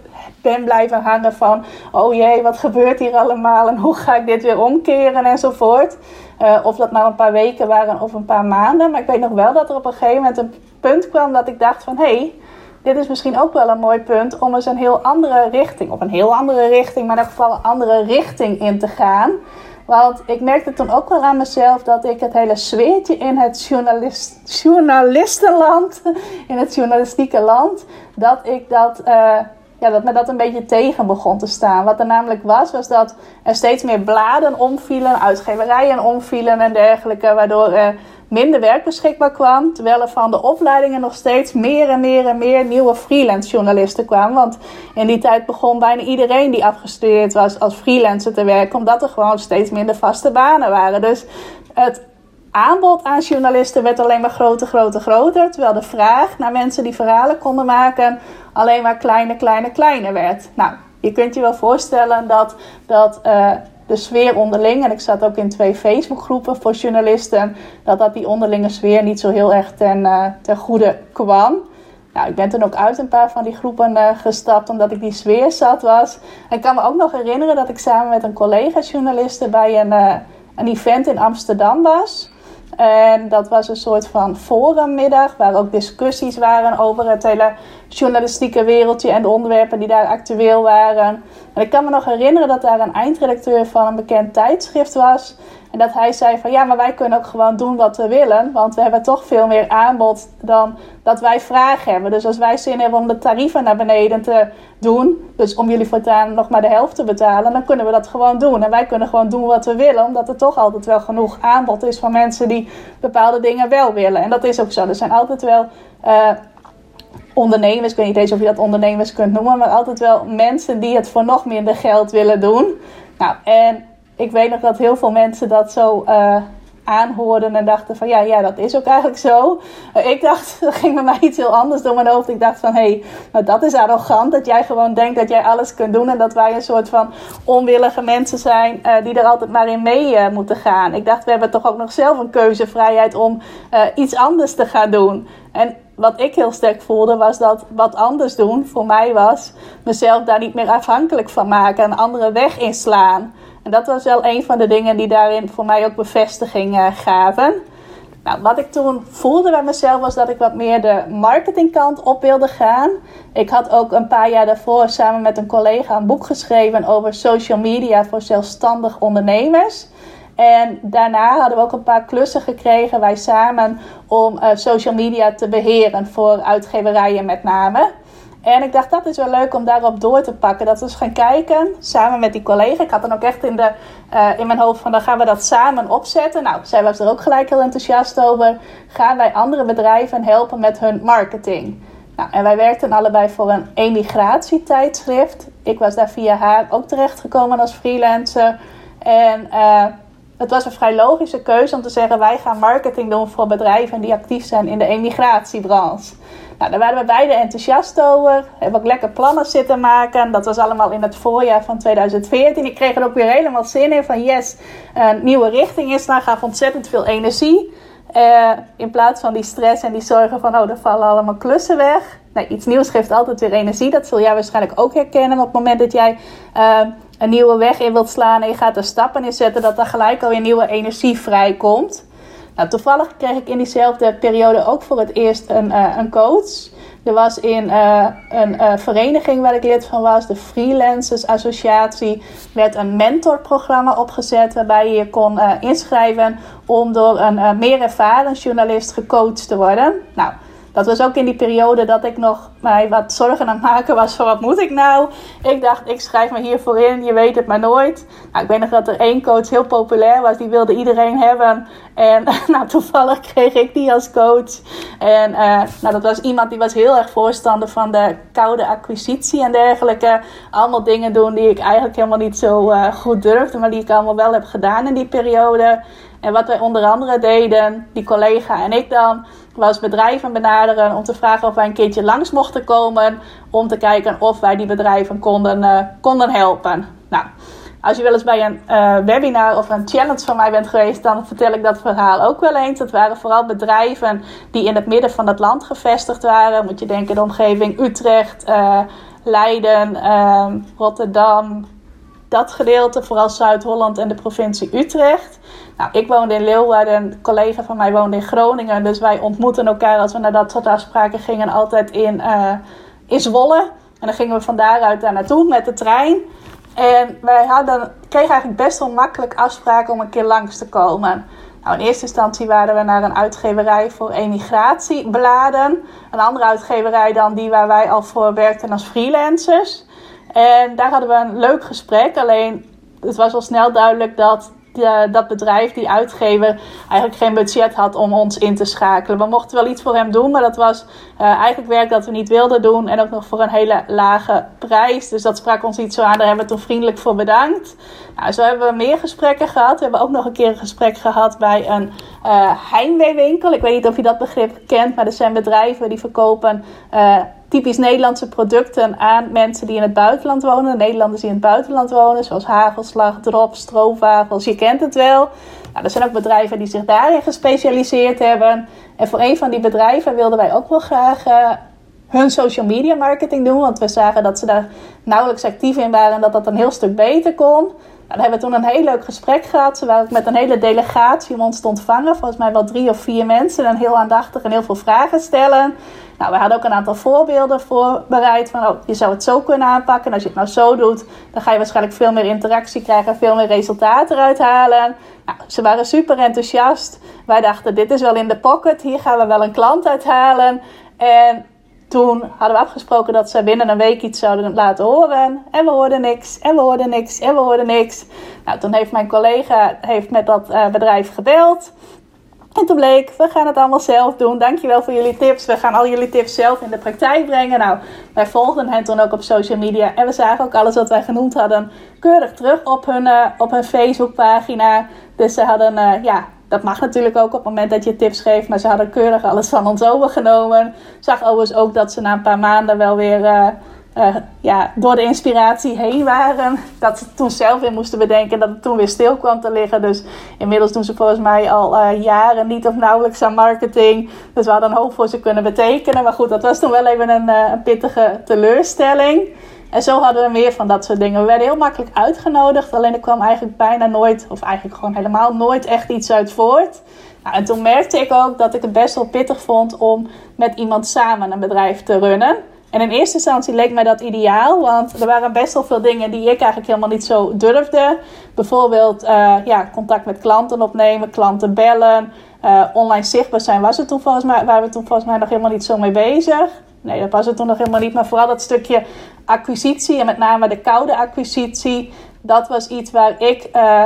ben blijven hangen van... oh jee, wat gebeurt hier allemaal en hoe ga ik dit weer omkeren enzovoort. Uh, of dat nou een paar weken waren of een paar maanden. Maar ik weet nog wel dat er op een gegeven moment een punt kwam dat ik dacht van... hé, hey, dit is misschien ook wel een mooi punt om eens een heel andere richting... of een heel andere richting, maar in elk geval een andere richting in te gaan... Want ik merkte toen ook wel aan mezelf dat ik het hele zweertje in het journalist, journalistenland, in het journalistieke land, dat ik dat, uh, ja, dat me dat een beetje tegen begon te staan. Wat er namelijk was, was dat er steeds meer bladen omvielen, uitgeverijen omvielen en dergelijke, waardoor uh, minder werk beschikbaar kwam. Terwijl er van de opleidingen nog steeds meer en meer en meer nieuwe freelance journalisten kwamen. Want in die tijd begon bijna iedereen die afgestudeerd was als freelancer te werken. Omdat er gewoon steeds minder vaste banen waren. Dus het aanbod aan journalisten werd alleen maar groter, groter, groter. Terwijl de vraag naar mensen die verhalen konden maken alleen maar kleiner, kleiner, kleiner werd. Nou, je kunt je wel voorstellen dat... dat uh, de sfeer onderling, en ik zat ook in twee Facebookgroepen voor journalisten... dat dat die onderlinge sfeer niet zo heel erg ten, uh, ten goede kwam. Nou, ik ben toen ook uit een paar van die groepen uh, gestapt... omdat ik die sfeer zat was. En ik kan me ook nog herinneren dat ik samen met een collega-journaliste... bij een, uh, een event in Amsterdam was... En dat was een soort van forummiddag waar ook discussies waren over het hele journalistieke wereldje en de onderwerpen die daar actueel waren. En ik kan me nog herinneren dat daar een eindredacteur van een bekend tijdschrift was. En dat hij zei van ja, maar wij kunnen ook gewoon doen wat we willen. Want we hebben toch veel meer aanbod dan dat wij vragen hebben. Dus als wij zin hebben om de tarieven naar beneden te doen. Dus om jullie voortaan nog maar de helft te betalen. Dan kunnen we dat gewoon doen. En wij kunnen gewoon doen wat we willen. Omdat er toch altijd wel genoeg aanbod is van mensen die bepaalde dingen wel willen. En dat is ook zo. Er zijn altijd wel... Uh, ondernemers, ik weet niet eens of je dat ondernemers kunt noemen... maar altijd wel mensen die het voor nog minder geld willen doen. Nou, en ik weet nog dat heel veel mensen dat zo uh, aanhoorden... en dachten van, ja, ja, dat is ook eigenlijk zo. Uh, ik dacht, dat ging bij mij iets heel anders door mijn hoofd. Ik dacht van, hé, hey, nou, dat is arrogant... dat jij gewoon denkt dat jij alles kunt doen... en dat wij een soort van onwillige mensen zijn... Uh, die er altijd maar in mee uh, moeten gaan. Ik dacht, we hebben toch ook nog zelf een keuzevrijheid... om uh, iets anders te gaan doen... En wat ik heel sterk voelde was dat wat anders doen voor mij was... mezelf daar niet meer afhankelijk van maken, een andere weg inslaan. En dat was wel een van de dingen die daarin voor mij ook bevestiging uh, gaven. Nou, wat ik toen voelde bij mezelf was dat ik wat meer de marketingkant op wilde gaan. Ik had ook een paar jaar daarvoor samen met een collega een boek geschreven... over social media voor zelfstandig ondernemers... En daarna hadden we ook een paar klussen gekregen, wij samen, om uh, social media te beheren, voor uitgeverijen met name. En ik dacht, dat is wel leuk om daarop door te pakken. Dat we eens gaan kijken, samen met die collega. Ik had dan ook echt in, de, uh, in mijn hoofd van, dan gaan we dat samen opzetten. Nou, zij was er ook gelijk heel enthousiast over. Gaan wij andere bedrijven helpen met hun marketing? Nou, en wij werkten allebei voor een emigratietijdschrift. Ik was daar via haar ook terechtgekomen als freelancer. En... Uh, Het was een vrij logische keuze om te zeggen... wij gaan marketing doen voor bedrijven die actief zijn in de emigratiebranche. Nou, daar waren we beide enthousiast over. Hebben ook lekker plannen zitten maken. Dat was allemaal in het voorjaar van tweeduizend veertien. Ik kreeg er ook weer helemaal zin in van... yes, een nieuwe richting is. Daar gaf ontzettend veel energie. Uh, in plaats van die stress en die zorgen van... oh, er vallen allemaal klussen weg. Nou, iets nieuws geeft altijd weer energie. Dat zul jij waarschijnlijk ook herkennen op het moment dat jij... Uh, een nieuwe weg in wilt slaan en je gaat er stappen in zetten... dat er gelijk alweer nieuwe energie vrijkomt. Nou, toevallig kreeg ik in diezelfde periode ook voor het eerst een, uh, een coach. Er was in uh, een uh, vereniging waar ik lid van was... de Freelancers Associatie... werd een mentorprogramma opgezet... waarbij je je kon uh, inschrijven... om door een uh, meer ervaren journalist gecoacht te worden. Nou... Dat was ook in die periode dat ik nog mij wat zorgen aan het maken was van wat moet ik nou? Ik dacht, ik schrijf me hiervoor in, je weet het maar nooit. Nou, ik weet nog dat er één coach heel populair was, die wilde iedereen hebben. En nou, toevallig kreeg ik die als coach. En uh, nou, dat was iemand die was heel erg voorstander van de koude acquisitie en dergelijke. Allemaal dingen doen die ik eigenlijk helemaal niet zo uh, goed durfde, maar die ik allemaal wel heb gedaan in die periode. En wat wij onder andere deden, die collega en ik dan, was bedrijven benaderen om te vragen of wij een keertje langs mochten komen. Om te kijken of wij die bedrijven konden, uh, konden helpen. Nou, als je wel eens bij een uh, webinar of een challenge van mij bent geweest, dan vertel ik dat verhaal ook wel eens. Dat waren vooral bedrijven die in het midden van het land gevestigd waren. Moet je denken de omgeving Utrecht, uh, Leiden, uh, Rotterdam. Dat gedeelte, vooral Zuid-Holland en de provincie Utrecht. Nou, ik woonde in Leeuwarden, een collega van mij woonde in Groningen. Dus wij ontmoeten elkaar als we naar dat soort afspraken gingen altijd in, uh, in Zwolle. En dan gingen we van daaruit daar naartoe met de trein. En wij hadden, kregen eigenlijk best wel makkelijk afspraken om een keer langs te komen. Nou, in eerste instantie waren we naar een uitgeverij voor emigratiebladen. Een andere uitgeverij dan die waar wij al voor werkten als freelancers. En daar hadden we een leuk gesprek. Alleen het was al snel duidelijk dat de, dat bedrijf, die uitgever, eigenlijk geen budget had om ons in te schakelen. We mochten wel iets voor hem doen, maar dat was uh, eigenlijk werk dat we niet wilden doen. En ook nog voor een hele lage prijs. Dus dat sprak ons niet zo aan. Daar hebben we toen vriendelijk voor bedankt. Nou, zo hebben we meer gesprekken gehad. We hebben ook nog een keer een gesprek gehad bij een uh, heimweewinkel. Ik weet niet of je dat begrip kent, maar er zijn bedrijven die verkopen Uh, typisch Nederlandse producten aan mensen die in het buitenland wonen. Nederlanders die in het buitenland wonen. Zoals hagelslag, drop, stroopwafels. Je kent het wel. Nou, er zijn ook bedrijven die zich daarin gespecialiseerd hebben. En voor een van die bedrijven wilden wij ook wel graag Uh, hun social media marketing doen. Want we zagen dat ze daar nauwelijks actief in waren. En dat dat een heel stuk beter kon. Nou, daar hebben we toen een heel leuk gesprek gehad. Ze waren met een hele delegatie om ons te ontvangen. Volgens mij wel drie of vier mensen. En heel aandachtig en heel veel vragen stellen. Nou, we hadden ook een aantal voorbeelden voorbereid van oh, je zou het zo kunnen aanpakken. En als je het nou zo doet, dan ga je waarschijnlijk veel meer interactie krijgen en veel meer resultaten eruit halen. Nou, ze waren super enthousiast. Wij dachten, dit is wel in de pocket. Hier gaan we wel een klant uithalen. En toen hadden we afgesproken dat ze binnen een week iets zouden laten horen. En we hoorden niks, en we hoorden niks, en we hoorden niks. Nou, toen heeft mijn collega heeft met dat uh, bedrijf gebeld. En toen bleek, we gaan het allemaal zelf doen. Dankjewel voor jullie tips. We gaan al jullie tips zelf in de praktijk brengen. Nou, wij volgden hen toen ook op social media. En we zagen ook alles wat wij genoemd hadden keurig terug op hun, uh, op hun Facebookpagina. Dus ze hadden, uh, ja, dat mag natuurlijk ook op het moment dat je tips geeft. Maar ze hadden keurig alles van ons overgenomen. Zag overigens ook dat ze na een paar maanden wel weer Uh, Uh, ja, door de inspiratie heen waren. Dat ze toen zelf weer moesten bedenken dat het toen weer stil kwam te liggen. Dus inmiddels doen ze volgens mij al uh, jaren niet of nauwelijks aan marketing. Dus we hadden een hoop voor ze kunnen betekenen. Maar goed, dat was toen wel even een, uh, een pittige teleurstelling. En zo hadden we meer van dat soort dingen. We werden heel makkelijk uitgenodigd. Alleen er kwam eigenlijk bijna nooit, of eigenlijk gewoon helemaal nooit echt iets uit voort. Nou, en toen merkte ik ook dat ik het best wel pittig vond om met iemand samen een bedrijf te runnen. En in eerste instantie leek mij dat ideaal, want er waren best wel veel dingen die ik eigenlijk helemaal niet zo durfde. Bijvoorbeeld uh, ja, contact met klanten opnemen, klanten bellen, uh, online zichtbaar zijn was het toen volgens mij, waren we toen volgens mij nog helemaal niet zo mee bezig. Nee, dat was het toen nog helemaal niet, maar vooral dat stukje acquisitie en met name de koude acquisitie, dat was iets waar ik Uh,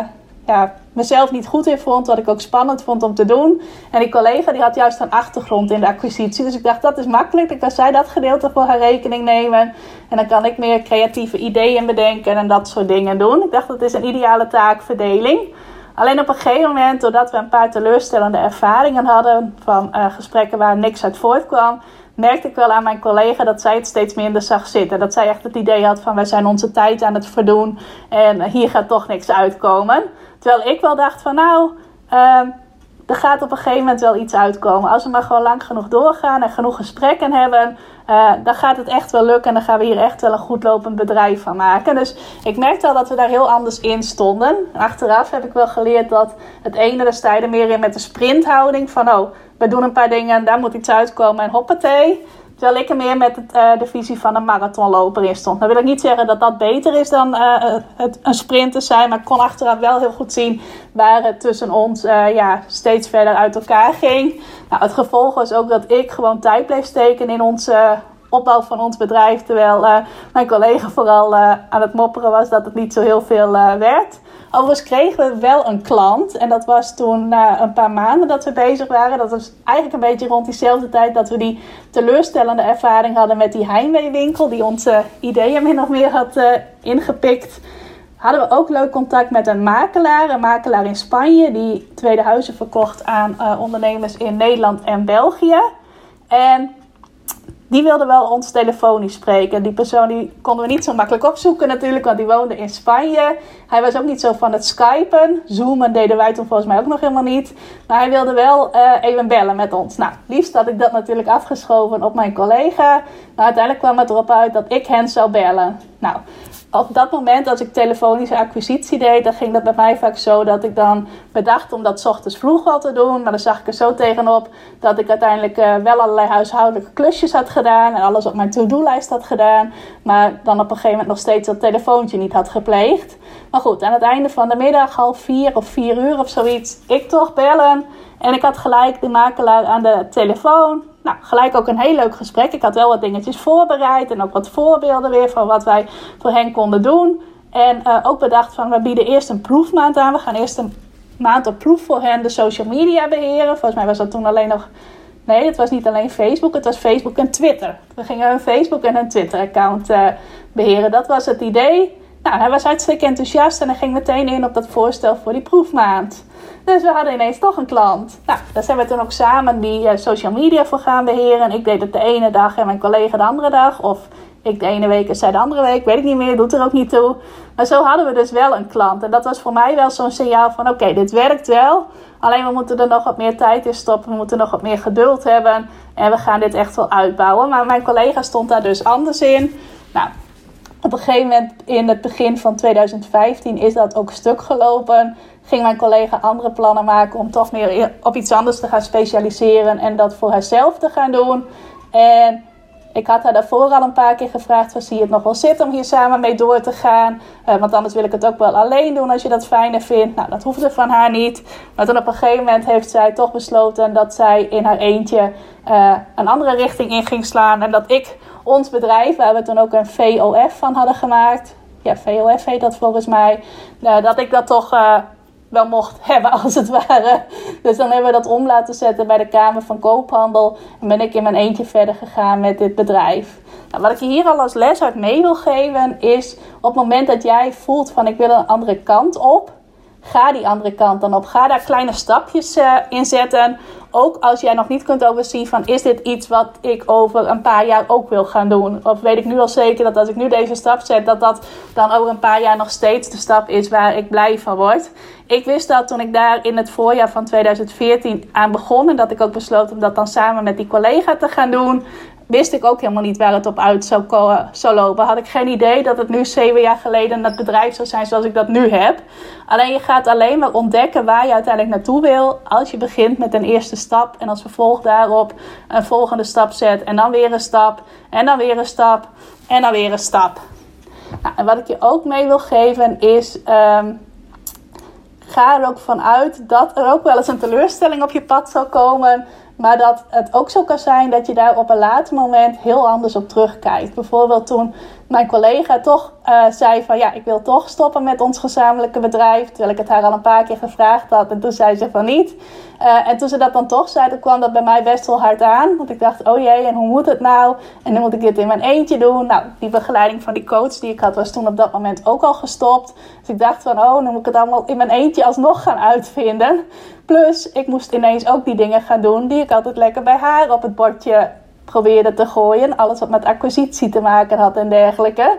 ja, mezelf niet goed in vond, wat ik ook spannend vond om te doen. En die collega die had juist een achtergrond in de acquisitie. Dus ik dacht, dat is makkelijk. Dan kan zij dat gedeelte voor haar rekening nemen. En dan kan ik meer creatieve ideeën bedenken en dat soort dingen doen. Ik dacht, dat is een ideale taakverdeling. Alleen op een gegeven moment, doordat we een paar teleurstellende ervaringen hadden van uh, gesprekken waar niks uit voortkwam, merkte ik wel aan mijn collega dat zij het steeds minder zag zitten. Dat zij echt het idee had van wij zijn onze tijd aan het verdoen en hier gaat toch niks uitkomen. Terwijl ik wel dacht van nou, uh, er gaat op een gegeven moment wel iets uitkomen. Als we maar gewoon lang genoeg doorgaan en genoeg gesprekken hebben, Uh, dan gaat het echt wel lukken en dan gaan we hier echt wel een goed lopend bedrijf van maken. Dus ik merkte al dat we daar heel anders in stonden. En achteraf heb ik wel geleerd dat het ene, daar sta je er meer in met de sprinthouding. Van oh, we doen een paar dingen en daar moet iets uitkomen en hoppatee. Terwijl ik er meer met het, uh, de visie van een marathonloper in stond. Nou wil ik niet zeggen dat dat beter is dan uh, het, een sprinter zijn. Maar ik kon achteraf wel heel goed zien waar het tussen ons uh, ja, steeds verder uit elkaar ging. Nou, het gevolg was ook dat ik gewoon tijd bleef steken in onze... Uh, opbouw van ons bedrijf, terwijl uh, mijn collega vooral uh, aan het mopperen was dat het niet zo heel veel uh, werd. Overigens kregen we wel een klant en dat was toen na uh, een paar maanden dat we bezig waren. Dat was eigenlijk een beetje rond diezelfde tijd dat we die teleurstellende ervaring hadden met die heimweewinkel die onze ideeën min of meer had uh, ingepikt. Hadden we ook leuk contact met een makelaar, een makelaar in Spanje die tweede huizen verkocht aan uh, ondernemers in Nederland en België. En die wilde wel ons telefonisch spreken. Die persoon die konden we niet zo makkelijk opzoeken natuurlijk, want die woonde in Spanje. Hij was ook niet zo van het skypen. Zoomen deden wij toen volgens mij ook nog helemaal niet. Maar hij wilde wel uh, even bellen met ons. Nou, liefst had ik dat natuurlijk afgeschoven op mijn collega. Maar uiteindelijk kwam het erop uit dat ik hen zou bellen. Nou, op dat moment als ik telefonische acquisitie deed, dan ging dat bij mij vaak zo dat ik dan bedacht om dat 's ochtends vroeg wel te doen. Maar dan zag ik er zo tegenop dat ik uiteindelijk uh, wel allerlei huishoudelijke klusjes had gedaan. En alles op mijn to-do-lijst had gedaan. Maar dan op een gegeven moment nog steeds dat telefoontje niet had gepleegd. Maar goed, aan het einde van de middag, half vier of vier uur of zoiets, ik toch bellen. En ik had gelijk de makelaar aan de telefoon. Nou, gelijk ook een heel leuk gesprek. Ik had wel wat dingetjes voorbereid en ook wat voorbeelden weer van wat wij voor hen konden doen. En uh, ook bedacht van, we bieden eerst een proefmaand aan. We gaan eerst een maand op proef voor hen de social media beheren. Volgens mij was dat toen alleen nog... Nee, het was niet alleen Facebook. Het was Facebook en Twitter. We gingen hun Facebook en hun Twitter-account uh, beheren. Dat was het idee. Nou, hij was hartstikke enthousiast en hij ging meteen in op dat voorstel voor die proefmaand. Dus we hadden ineens toch een klant. Nou, daar zijn we toen ook samen die uh, social media voor gaan beheren. Ik deed het de ene dag en mijn collega de andere dag. Of ik de ene week en zij de andere week. Weet ik niet meer, doet er ook niet toe. Maar zo hadden we dus wel een klant. En dat was voor mij wel zo'n signaal van oké, okay, dit werkt wel. Alleen we moeten er nog wat meer tijd in stoppen. We moeten nog wat meer geduld hebben. En we gaan dit echt wel uitbouwen. Maar mijn collega stond daar dus anders in. Nou... Op een gegeven moment in het begin van tweeduizend vijftien is dat ook stuk gelopen. Ging mijn collega andere plannen maken om toch meer op iets anders te gaan specialiseren. En dat voor haarzelf te gaan doen. En ik had haar daarvoor al een paar keer gevraagd van zie je het nog wel zitten om hier samen mee door te gaan. Uh, want anders wil ik het ook wel alleen doen als je dat fijner vindt. Nou, dat hoefde van haar niet. Maar toen op een gegeven moment heeft zij toch besloten dat zij in haar eentje uh, een andere richting in ging slaan. En dat ik... Ons bedrijf, waar we toen ook een V O F van hadden gemaakt. Ja, V O F heet dat volgens mij. Nou, dat ik dat toch uh, wel mocht hebben als het ware. Dus dan hebben we dat om laten zetten bij de Kamer van Koophandel. En ben ik in mijn eentje verder gegaan met dit bedrijf. Nou, wat ik je hier al als les uit mee wil geven is... Op het moment dat jij voelt van ik wil een andere kant op... Ga die andere kant dan op. Ga daar kleine stapjes uh, in zetten. Ook als jij nog niet kunt overzien van... is dit iets wat ik over een paar jaar ook wil gaan doen? Of weet ik nu al zeker dat als ik nu deze stap zet... dat dat dan over een paar jaar nog steeds de stap is waar ik blij van word. Ik wist dat toen ik daar in het voorjaar van tweeduizend veertien aan begon... en dat ik ook besloot om dat dan samen met die collega te gaan doen... wist ik ook helemaal niet waar het op uit zou, ko- zou lopen. Had ik geen idee dat het nu zeven jaar geleden dat bedrijf zou zijn zoals ik dat nu heb. Alleen je gaat alleen maar ontdekken waar je uiteindelijk naartoe wil... als je begint met een eerste stap en als vervolg daarop een volgende stap zet... en dan weer een stap, en dan weer een stap, en dan weer een stap. Nou, en wat ik je ook mee wil geven is... Um, ga er ook vanuit dat er ook wel eens een teleurstelling op je pad zal komen... Maar dat het ook zo kan zijn dat je daar op een later moment heel anders op terugkijkt. Bijvoorbeeld toen mijn collega toch uh, zei van... ja, ik wil toch stoppen met ons gezamenlijke bedrijf. Terwijl ik het haar al een paar keer gevraagd had. En toen zei ze van niet. Uh, en toen ze dat dan toch zei, dan kwam dat bij mij best wel hard aan. Want ik dacht, oh jee, en hoe moet het nou? En nu moet ik dit in mijn eentje doen. Nou, die begeleiding van die coach die ik had was toen op dat moment ook al gestopt. Dus ik dacht van, oh, nu moet ik het allemaal in mijn eentje alsnog gaan uitvinden. Plus, ik moest ineens ook die dingen gaan doen die ik altijd lekker bij haar op het bordje probeerde te gooien. Alles wat met acquisitie te maken had en dergelijke.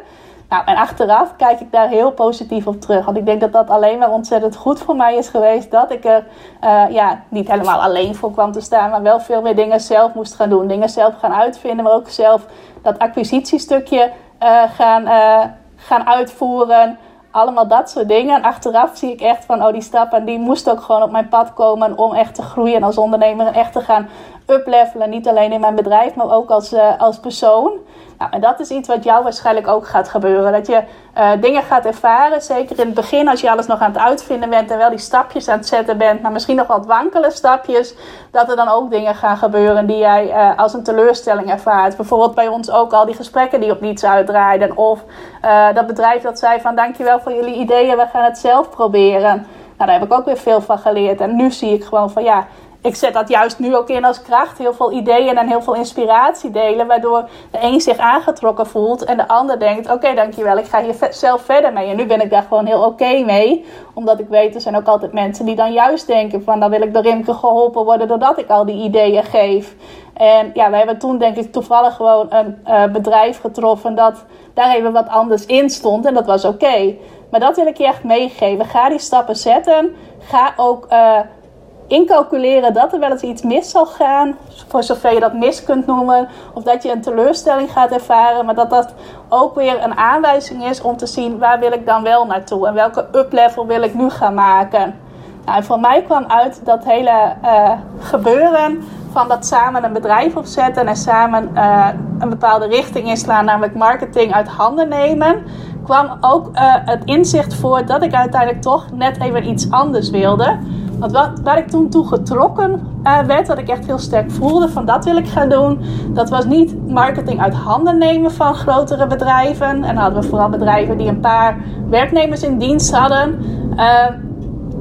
Nou, en achteraf kijk ik daar heel positief op terug. Want ik denk dat dat alleen maar ontzettend goed voor mij is geweest. Dat ik er uh, ja, niet helemaal alleen voor kwam te staan. Maar wel veel meer dingen zelf moest gaan doen. Dingen zelf gaan uitvinden. Maar ook zelf dat acquisitiestukje uh, gaan, uh, gaan uitvoeren. Allemaal dat soort dingen. En achteraf zie ik echt van, oh die stap en die moest ook gewoon op mijn pad komen om echt te groeien als ondernemer en echt te gaan uplevelen. Niet alleen in mijn bedrijf, maar ook als, uh, als persoon. Nou, en dat is iets wat jou waarschijnlijk ook gaat gebeuren. Dat je uh, dingen gaat ervaren. Zeker in het begin als je alles nog aan het uitvinden bent. En wel die stapjes aan het zetten bent. Maar misschien nog wat wankele stapjes. Dat er dan ook dingen gaan gebeuren die jij uh, als een teleurstelling ervaart. Bijvoorbeeld bij ons ook al die gesprekken die op niets uitdraaiden. Of uh, dat bedrijf dat zei van dankjewel voor jullie ideeën. We gaan het zelf proberen. Nou, daar heb ik ook weer veel van geleerd. En nu zie ik gewoon van ja, ik zet dat juist nu ook in als kracht. Heel veel ideeën en heel veel inspiratie delen. Waardoor de een zich aangetrokken voelt. En de ander denkt, oké, okay, dankjewel, ik ga hier zelf verder mee. En nu ben ik daar gewoon heel oké okay mee. Omdat ik weet, er zijn ook altijd mensen die dan juist denken van, dan wil ik door Rimke geholpen worden doordat ik al die ideeën geef. En ja, we hebben toen denk ik toevallig gewoon een uh, bedrijf getroffen dat daar even wat anders in stond. En dat was oké. Okay. Maar dat wil ik je echt meegeven. Ga die stappen zetten. Ga ook uh, incalculeren dat er wel eens iets mis zal gaan. Voor zover je dat mis kunt noemen. Of dat je een teleurstelling gaat ervaren. Maar dat dat ook weer een aanwijzing is om te zien waar wil ik dan wel naartoe. En welke uplevel wil ik nu gaan maken. Nou, en voor mij kwam uit dat hele uh, gebeuren van dat samen een bedrijf opzetten en samen uh, een bepaalde richting inslaan, namelijk marketing uit handen nemen, kwam ook uh, het inzicht voor dat ik uiteindelijk toch net even iets anders wilde. Want wat, waar ik toen toe getrokken uh, werd, wat ik echt heel sterk voelde van dat wil ik gaan doen, dat was niet marketing uit handen nemen van grotere bedrijven. En dan hadden we vooral bedrijven die een paar werknemers in dienst hadden. Uh,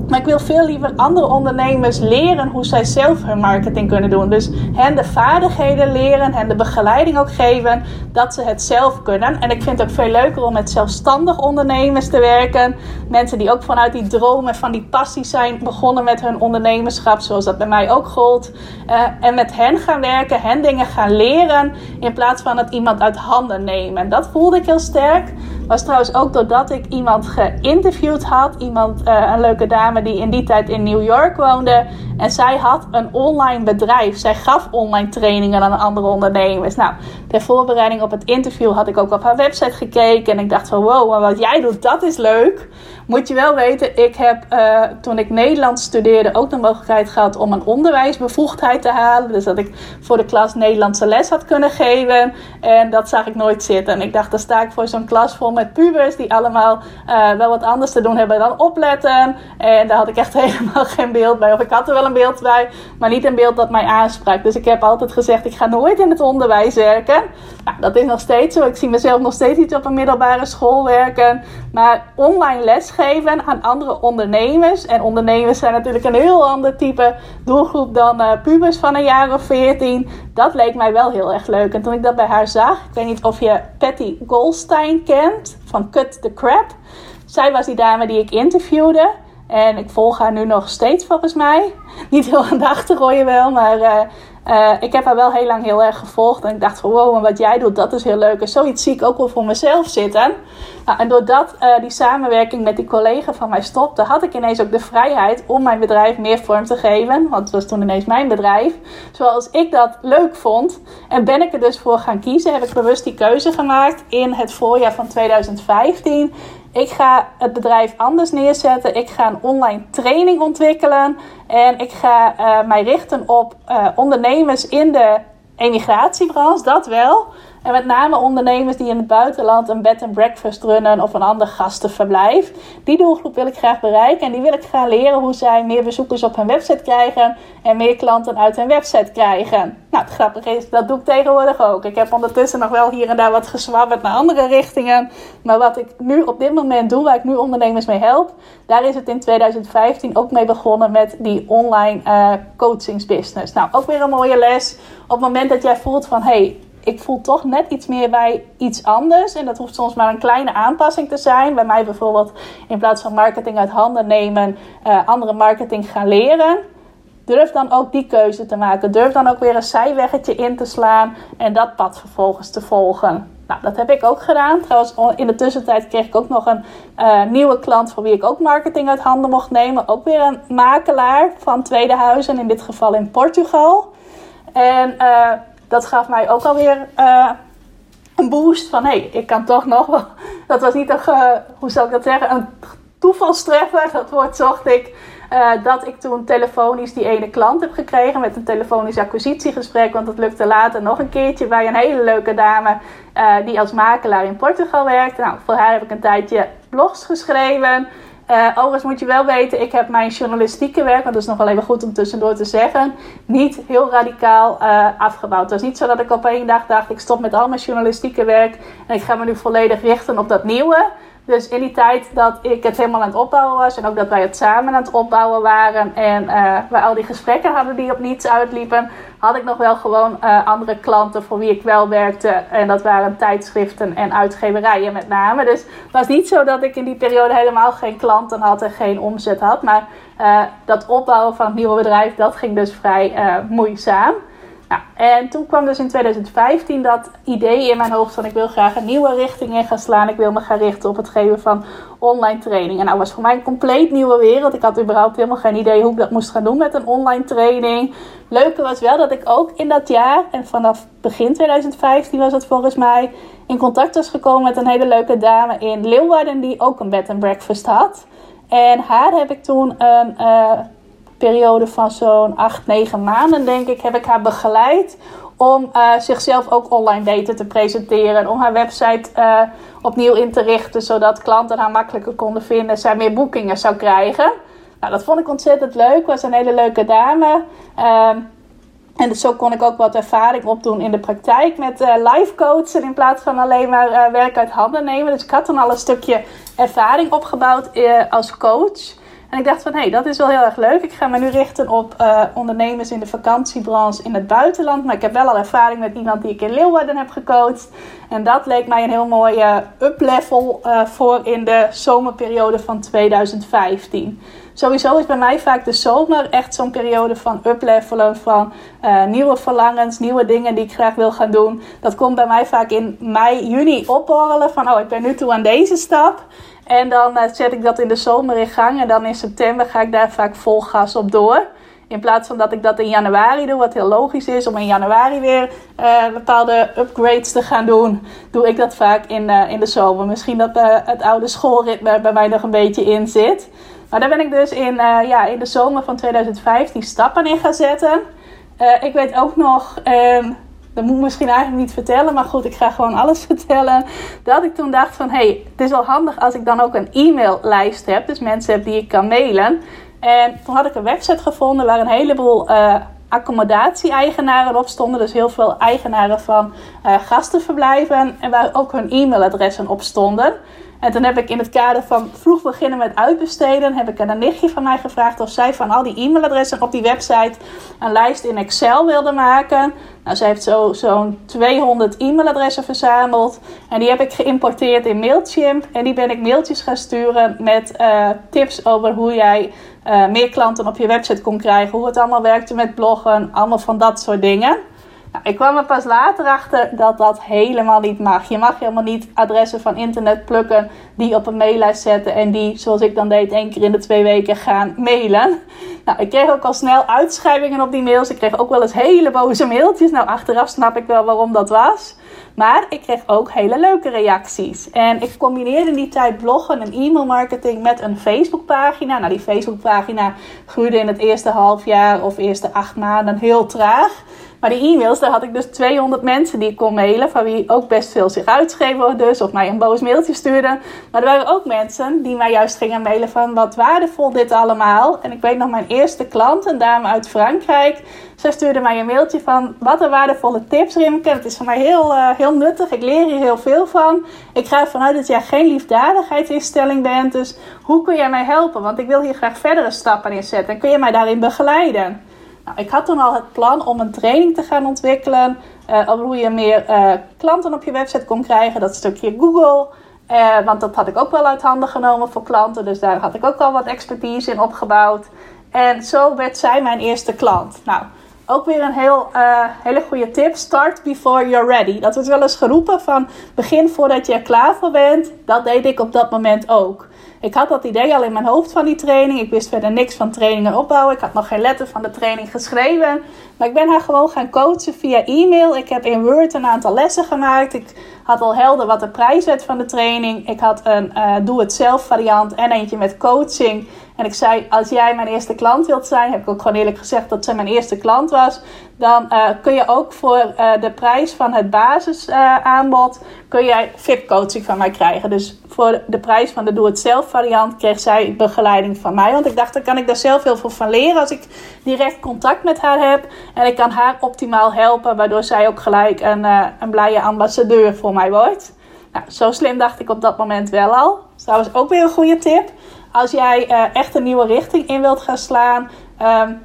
Maar ik wil veel liever andere ondernemers leren hoe zij zelf hun marketing kunnen doen. Dus hen de vaardigheden leren, hen de begeleiding ook geven, dat ze het zelf kunnen. En ik vind het ook veel leuker om met zelfstandig ondernemers te werken. Mensen die ook vanuit die dromen, van die passie zijn begonnen met hun ondernemerschap, zoals dat bij mij ook gold. Uh, en met hen gaan werken, hen dingen gaan leren, in plaats van het iemand uit handen nemen. En dat voelde ik heel sterk. Was trouwens ook doordat ik iemand geïnterviewd had. Iemand, uh, een leuke dame die in die tijd in New York woonde. En zij had een online bedrijf. Zij gaf online trainingen aan andere ondernemers. Nou, ter voorbereiding op het interview had ik ook op haar website gekeken. En ik dacht van wow, maar wat jij doet, dat is leuk. Moet je wel weten, ik heb uh, toen ik Nederlands studeerde ook de mogelijkheid gehad om een onderwijsbevoegdheid te halen. Dus dat ik voor de klas Nederlandse les had kunnen geven. En dat zag ik nooit zitten. En ik dacht, dan sta ik voor zo'n klas vol met pubers die allemaal uh, wel wat anders te doen hebben dan opletten. En daar had ik echt helemaal geen beeld bij. Of ik had er wel een beeld bij, maar niet een beeld dat mij aansprak. Dus ik heb altijd gezegd, ik ga nooit in het onderwijs werken. Nou, dat is nog steeds zo. Ik zie mezelf nog steeds niet op een middelbare school werken. Maar online lesgeven aan andere ondernemers. En ondernemers zijn natuurlijk een heel ander type doelgroep dan uh, pubers van een jaar of veertien. Dat leek mij wel heel erg leuk. En toen ik dat bij haar zag, ik weet niet of je Patty Goldstein kent, van Cut the Crap. Zij was die dame die ik interviewde. En ik volg haar nu nog steeds volgens mij. Niet heel aandachtig hoor je wel, maar uh, uh, ik heb haar wel heel lang heel erg gevolgd. En ik dacht van wow, wat jij doet, dat is heel leuk. En zoiets zie ik ook wel voor mezelf zitten. Nou, en doordat uh, die samenwerking met die collega van mij stopte, had ik ineens ook de vrijheid om mijn bedrijf meer vorm te geven. Want het was toen ineens mijn bedrijf. Zoals ik dat leuk vond. En ben ik er dus voor gaan kiezen. Heb ik bewust die keuze gemaakt in het voorjaar van tweeduizend vijftien. Ik ga het bedrijf anders neerzetten. Ik ga een online training ontwikkelen. En ik ga uh, mij richten op uh, ondernemers in de emigratiebranche. Dat wel. En met name ondernemers die in het buitenland een bed and breakfast runnen of een ander gastenverblijf. Die doelgroep wil ik graag bereiken. En die wil ik graag leren hoe zij meer bezoekers op hun website krijgen. En meer klanten uit hun website krijgen. Nou, het grappige is, dat doe ik tegenwoordig ook. Ik heb ondertussen nog wel hier en daar wat gezwabberd naar andere richtingen. Maar wat ik nu op dit moment doe, waar ik nu ondernemers mee help. Daar is het in tweeduizend vijftien ook mee begonnen met die online uh, coachingsbusiness. Nou, ook weer een mooie les. Op het moment dat jij voelt van, hey, ik voel toch net iets meer bij iets anders. En dat hoeft soms maar een kleine aanpassing te zijn. Bij mij bijvoorbeeld in plaats van marketing uit handen nemen, uh, andere marketing gaan leren. Durf dan ook die keuze te maken. Durf dan ook weer een zijweggetje in te slaan en dat pad vervolgens te volgen. Nou, dat heb ik ook gedaan. Trouwens, in de tussentijd kreeg ik ook nog een uh, nieuwe klant voor wie ik ook marketing uit handen mocht nemen. Ook weer een makelaar van tweede huizen, in dit geval in Portugal. En Uh, Dat gaf mij ook alweer uh, een boost van, hé, hey, ik kan toch nog wel. Dat was niet een, uh, hoe zou ik dat zeggen, een toevalstreffer. Dat woord zocht ik. Uh, dat ik toen telefonisch die ene klant heb gekregen met een telefonisch acquisitiegesprek. Want dat lukte later nog een keertje bij een hele leuke dame uh, die als makelaar in Portugal werkt. Nou, voor haar heb ik een tijdje blogs geschreven. Uh, overigens moet je wel weten, ik heb mijn journalistieke werk, want dat is nog wel even goed om tussendoor te zeggen, niet heel radicaal uh, afgebouwd. Het was niet zo dat ik op één dag dacht, ik stop met al mijn journalistieke werk en ik ga me nu volledig richten op dat nieuwe. Dus in die tijd dat ik het helemaal aan het opbouwen was en ook dat wij het samen aan het opbouwen waren en uh, we al die gesprekken hadden die op niets uitliepen, had ik nog wel gewoon uh, andere klanten voor wie ik wel werkte. En dat waren tijdschriften en uitgeverijen met name. Dus het was niet zo dat ik in die periode helemaal geen klanten had en geen omzet had. Maar uh, dat opbouwen van het nieuwe bedrijf, dat ging dus vrij uh, moeizaam. Nou, en toen kwam dus in twintig vijftien dat idee in mijn hoofd van ik wil graag een nieuwe richting in gaan slaan. Ik wil me gaan richten op het geven van online training. En nou was voor mij een compleet nieuwe wereld. Ik had überhaupt helemaal geen idee hoe ik dat moest gaan doen met een online training. Leuke was wel dat ik ook in dat jaar, en vanaf begin twintig vijftien was het volgens mij, in contact was gekomen met een hele leuke dame in Leeuwarden die ook een bed and breakfast had. En haar heb ik toen een... Uh, periode van zo'n acht, negen maanden, denk ik, heb ik haar begeleid om uh, zichzelf ook online beter te presenteren. Om haar website uh, opnieuw in te richten, zodat klanten haar makkelijker konden vinden. Zij meer boekingen zou krijgen. Nou, dat vond ik ontzettend leuk. Was een hele leuke dame. Uh, en dus zo kon ik ook wat ervaring opdoen in de praktijk met uh, live coachen in plaats van alleen maar uh, werk uit handen nemen. Dus ik had dan al een stukje ervaring opgebouwd uh, als coach. En ik dacht van, hé, hey, dat is wel heel erg leuk. Ik ga me nu richten op uh, ondernemers in de vakantiebranche in het buitenland. Maar ik heb wel al ervaring met iemand die ik in Leeuwarden heb gecoacht. En dat leek mij een heel mooi uh, up-level uh, voor in de zomerperiode van twintig vijftien. Sowieso is bij mij vaak de zomer echt zo'n periode van uplevelen, van uh, nieuwe verlangens, nieuwe dingen die ik graag wil gaan doen. Dat komt bij mij vaak in mei, juni opborrelen van, oh, ik ben nu toe aan deze stap. En dan uh, zet ik dat in de zomer in gang en dan in september ga ik daar vaak vol gas op door. In plaats van dat ik dat in januari doe, wat heel logisch is, om in januari weer uh, bepaalde upgrades te gaan doen, doe ik dat vaak in, uh, in de zomer. Misschien dat uh, het oude schoolritme bij mij nog een beetje in zit. Maar daar ben ik dus in, uh, ja, in de zomer van twintig vijftien stappen in gaan zetten. Uh, ik weet ook nog... Uh, Dat moet ik misschien eigenlijk niet vertellen, maar goed, ik ga gewoon alles vertellen. Dat ik toen dacht van, hé, hey, het is wel handig als ik dan ook een e-maillijst heb. Dus mensen heb die ik kan mailen. En toen had ik een website gevonden waar een heleboel uh, accommodatie-eigenaren op stonden. Dus heel veel eigenaren van uh, gastenverblijven en waar ook hun e-mailadressen op stonden. En toen heb ik in het kader van vroeg beginnen met uitbesteden, heb ik aan een nichtje van mij gevraagd of zij van al die e-mailadressen op die website een lijst in Excel wilde maken. Nou, zij heeft zo, zo'n tweehonderd e-mailadressen verzameld. En die heb ik geïmporteerd in Mailchimp. En die ben ik mailtjes gaan sturen met uh, tips over hoe jij uh, meer klanten op je website kon krijgen. Hoe het allemaal werkte met bloggen, allemaal van dat soort dingen. Nou, ik kwam er pas later achter dat dat helemaal niet mag. Je mag helemaal niet adressen van internet plukken, die op een maillijst zetten en die, zoals ik dan deed, één keer in de twee weken gaan mailen. Nou, ik kreeg ook al snel uitschrijvingen op die mails. Ik kreeg ook wel eens hele boze mailtjes. Nou, achteraf snap ik wel waarom dat was. Maar ik kreeg ook hele leuke reacties. En ik combineerde in die tijd bloggen en e-mailmarketing met een Facebookpagina. Nou, die Facebookpagina groeide in het eerste half jaar of eerste acht maanden heel traag. Maar die e-mails, daar had ik dus tweehonderd mensen die ik kon mailen. Van wie ook best veel zich uitschreven dus. Of mij een boos mailtje stuurden. Maar er waren ook mensen die mij juist gingen mailen van wat waardevol dit allemaal. En ik weet nog mijn eerste klant, een dame uit Frankrijk. Zij stuurde mij een mailtje van wat een waardevolle tips Rimke. Het is voor mij heel, uh, heel nuttig. Ik leer hier heel veel van. Ik ga ervan uit dat jij geen liefdadigheidsinstelling bent. Dus hoe kun jij mij helpen? Want ik wil hier graag verdere stappen in zetten. En kun je mij daarin begeleiden? Nou, ik had toen al het plan om een training te gaan ontwikkelen. Uh, over hoe je meer uh, klanten op je website kon krijgen. Dat stukje Google. Uh, want dat had ik ook wel uit handen genomen voor klanten. Dus daar had ik ook al wat expertise in opgebouwd. En zo werd zij mijn eerste klant. Nou, ook weer een heel, uh, hele goede tip. Start before you're ready. Dat wordt wel eens geroepen van begin voordat je er klaar voor bent. Dat deed ik op dat moment ook. Ik had dat idee al in mijn hoofd van die training. Ik wist verder niks van trainingen opbouwen. Ik had nog geen letter van de training geschreven. Maar ik ben haar gewoon gaan coachen via e-mail. Ik heb in Word een aantal lessen gemaakt. Ik had al helder wat de prijs werd van de training. Ik had een uh, doe-het-zelf variant en eentje met coaching. En ik zei, als jij mijn eerste klant wilt zijn, heb ik ook gewoon eerlijk gezegd dat zij mijn eerste klant was. Dan uh, kun je ook voor uh, de prijs van het basisaanbod uh, kun jij V I P-coaching van mij krijgen. Dus voor de prijs van de doe-het-zelf variant kreeg zij begeleiding van mij. Want ik dacht, dan kan ik daar zelf heel veel van leren als ik direct contact met haar heb. En ik kan haar optimaal helpen, waardoor zij ook gelijk een, uh, een blije ambassadeur voor mij wordt. Nou, zo slim dacht ik op dat moment wel al. Trouwens ook weer een goede tip. Als jij uh, echt een nieuwe richting in wilt gaan slaan, Um,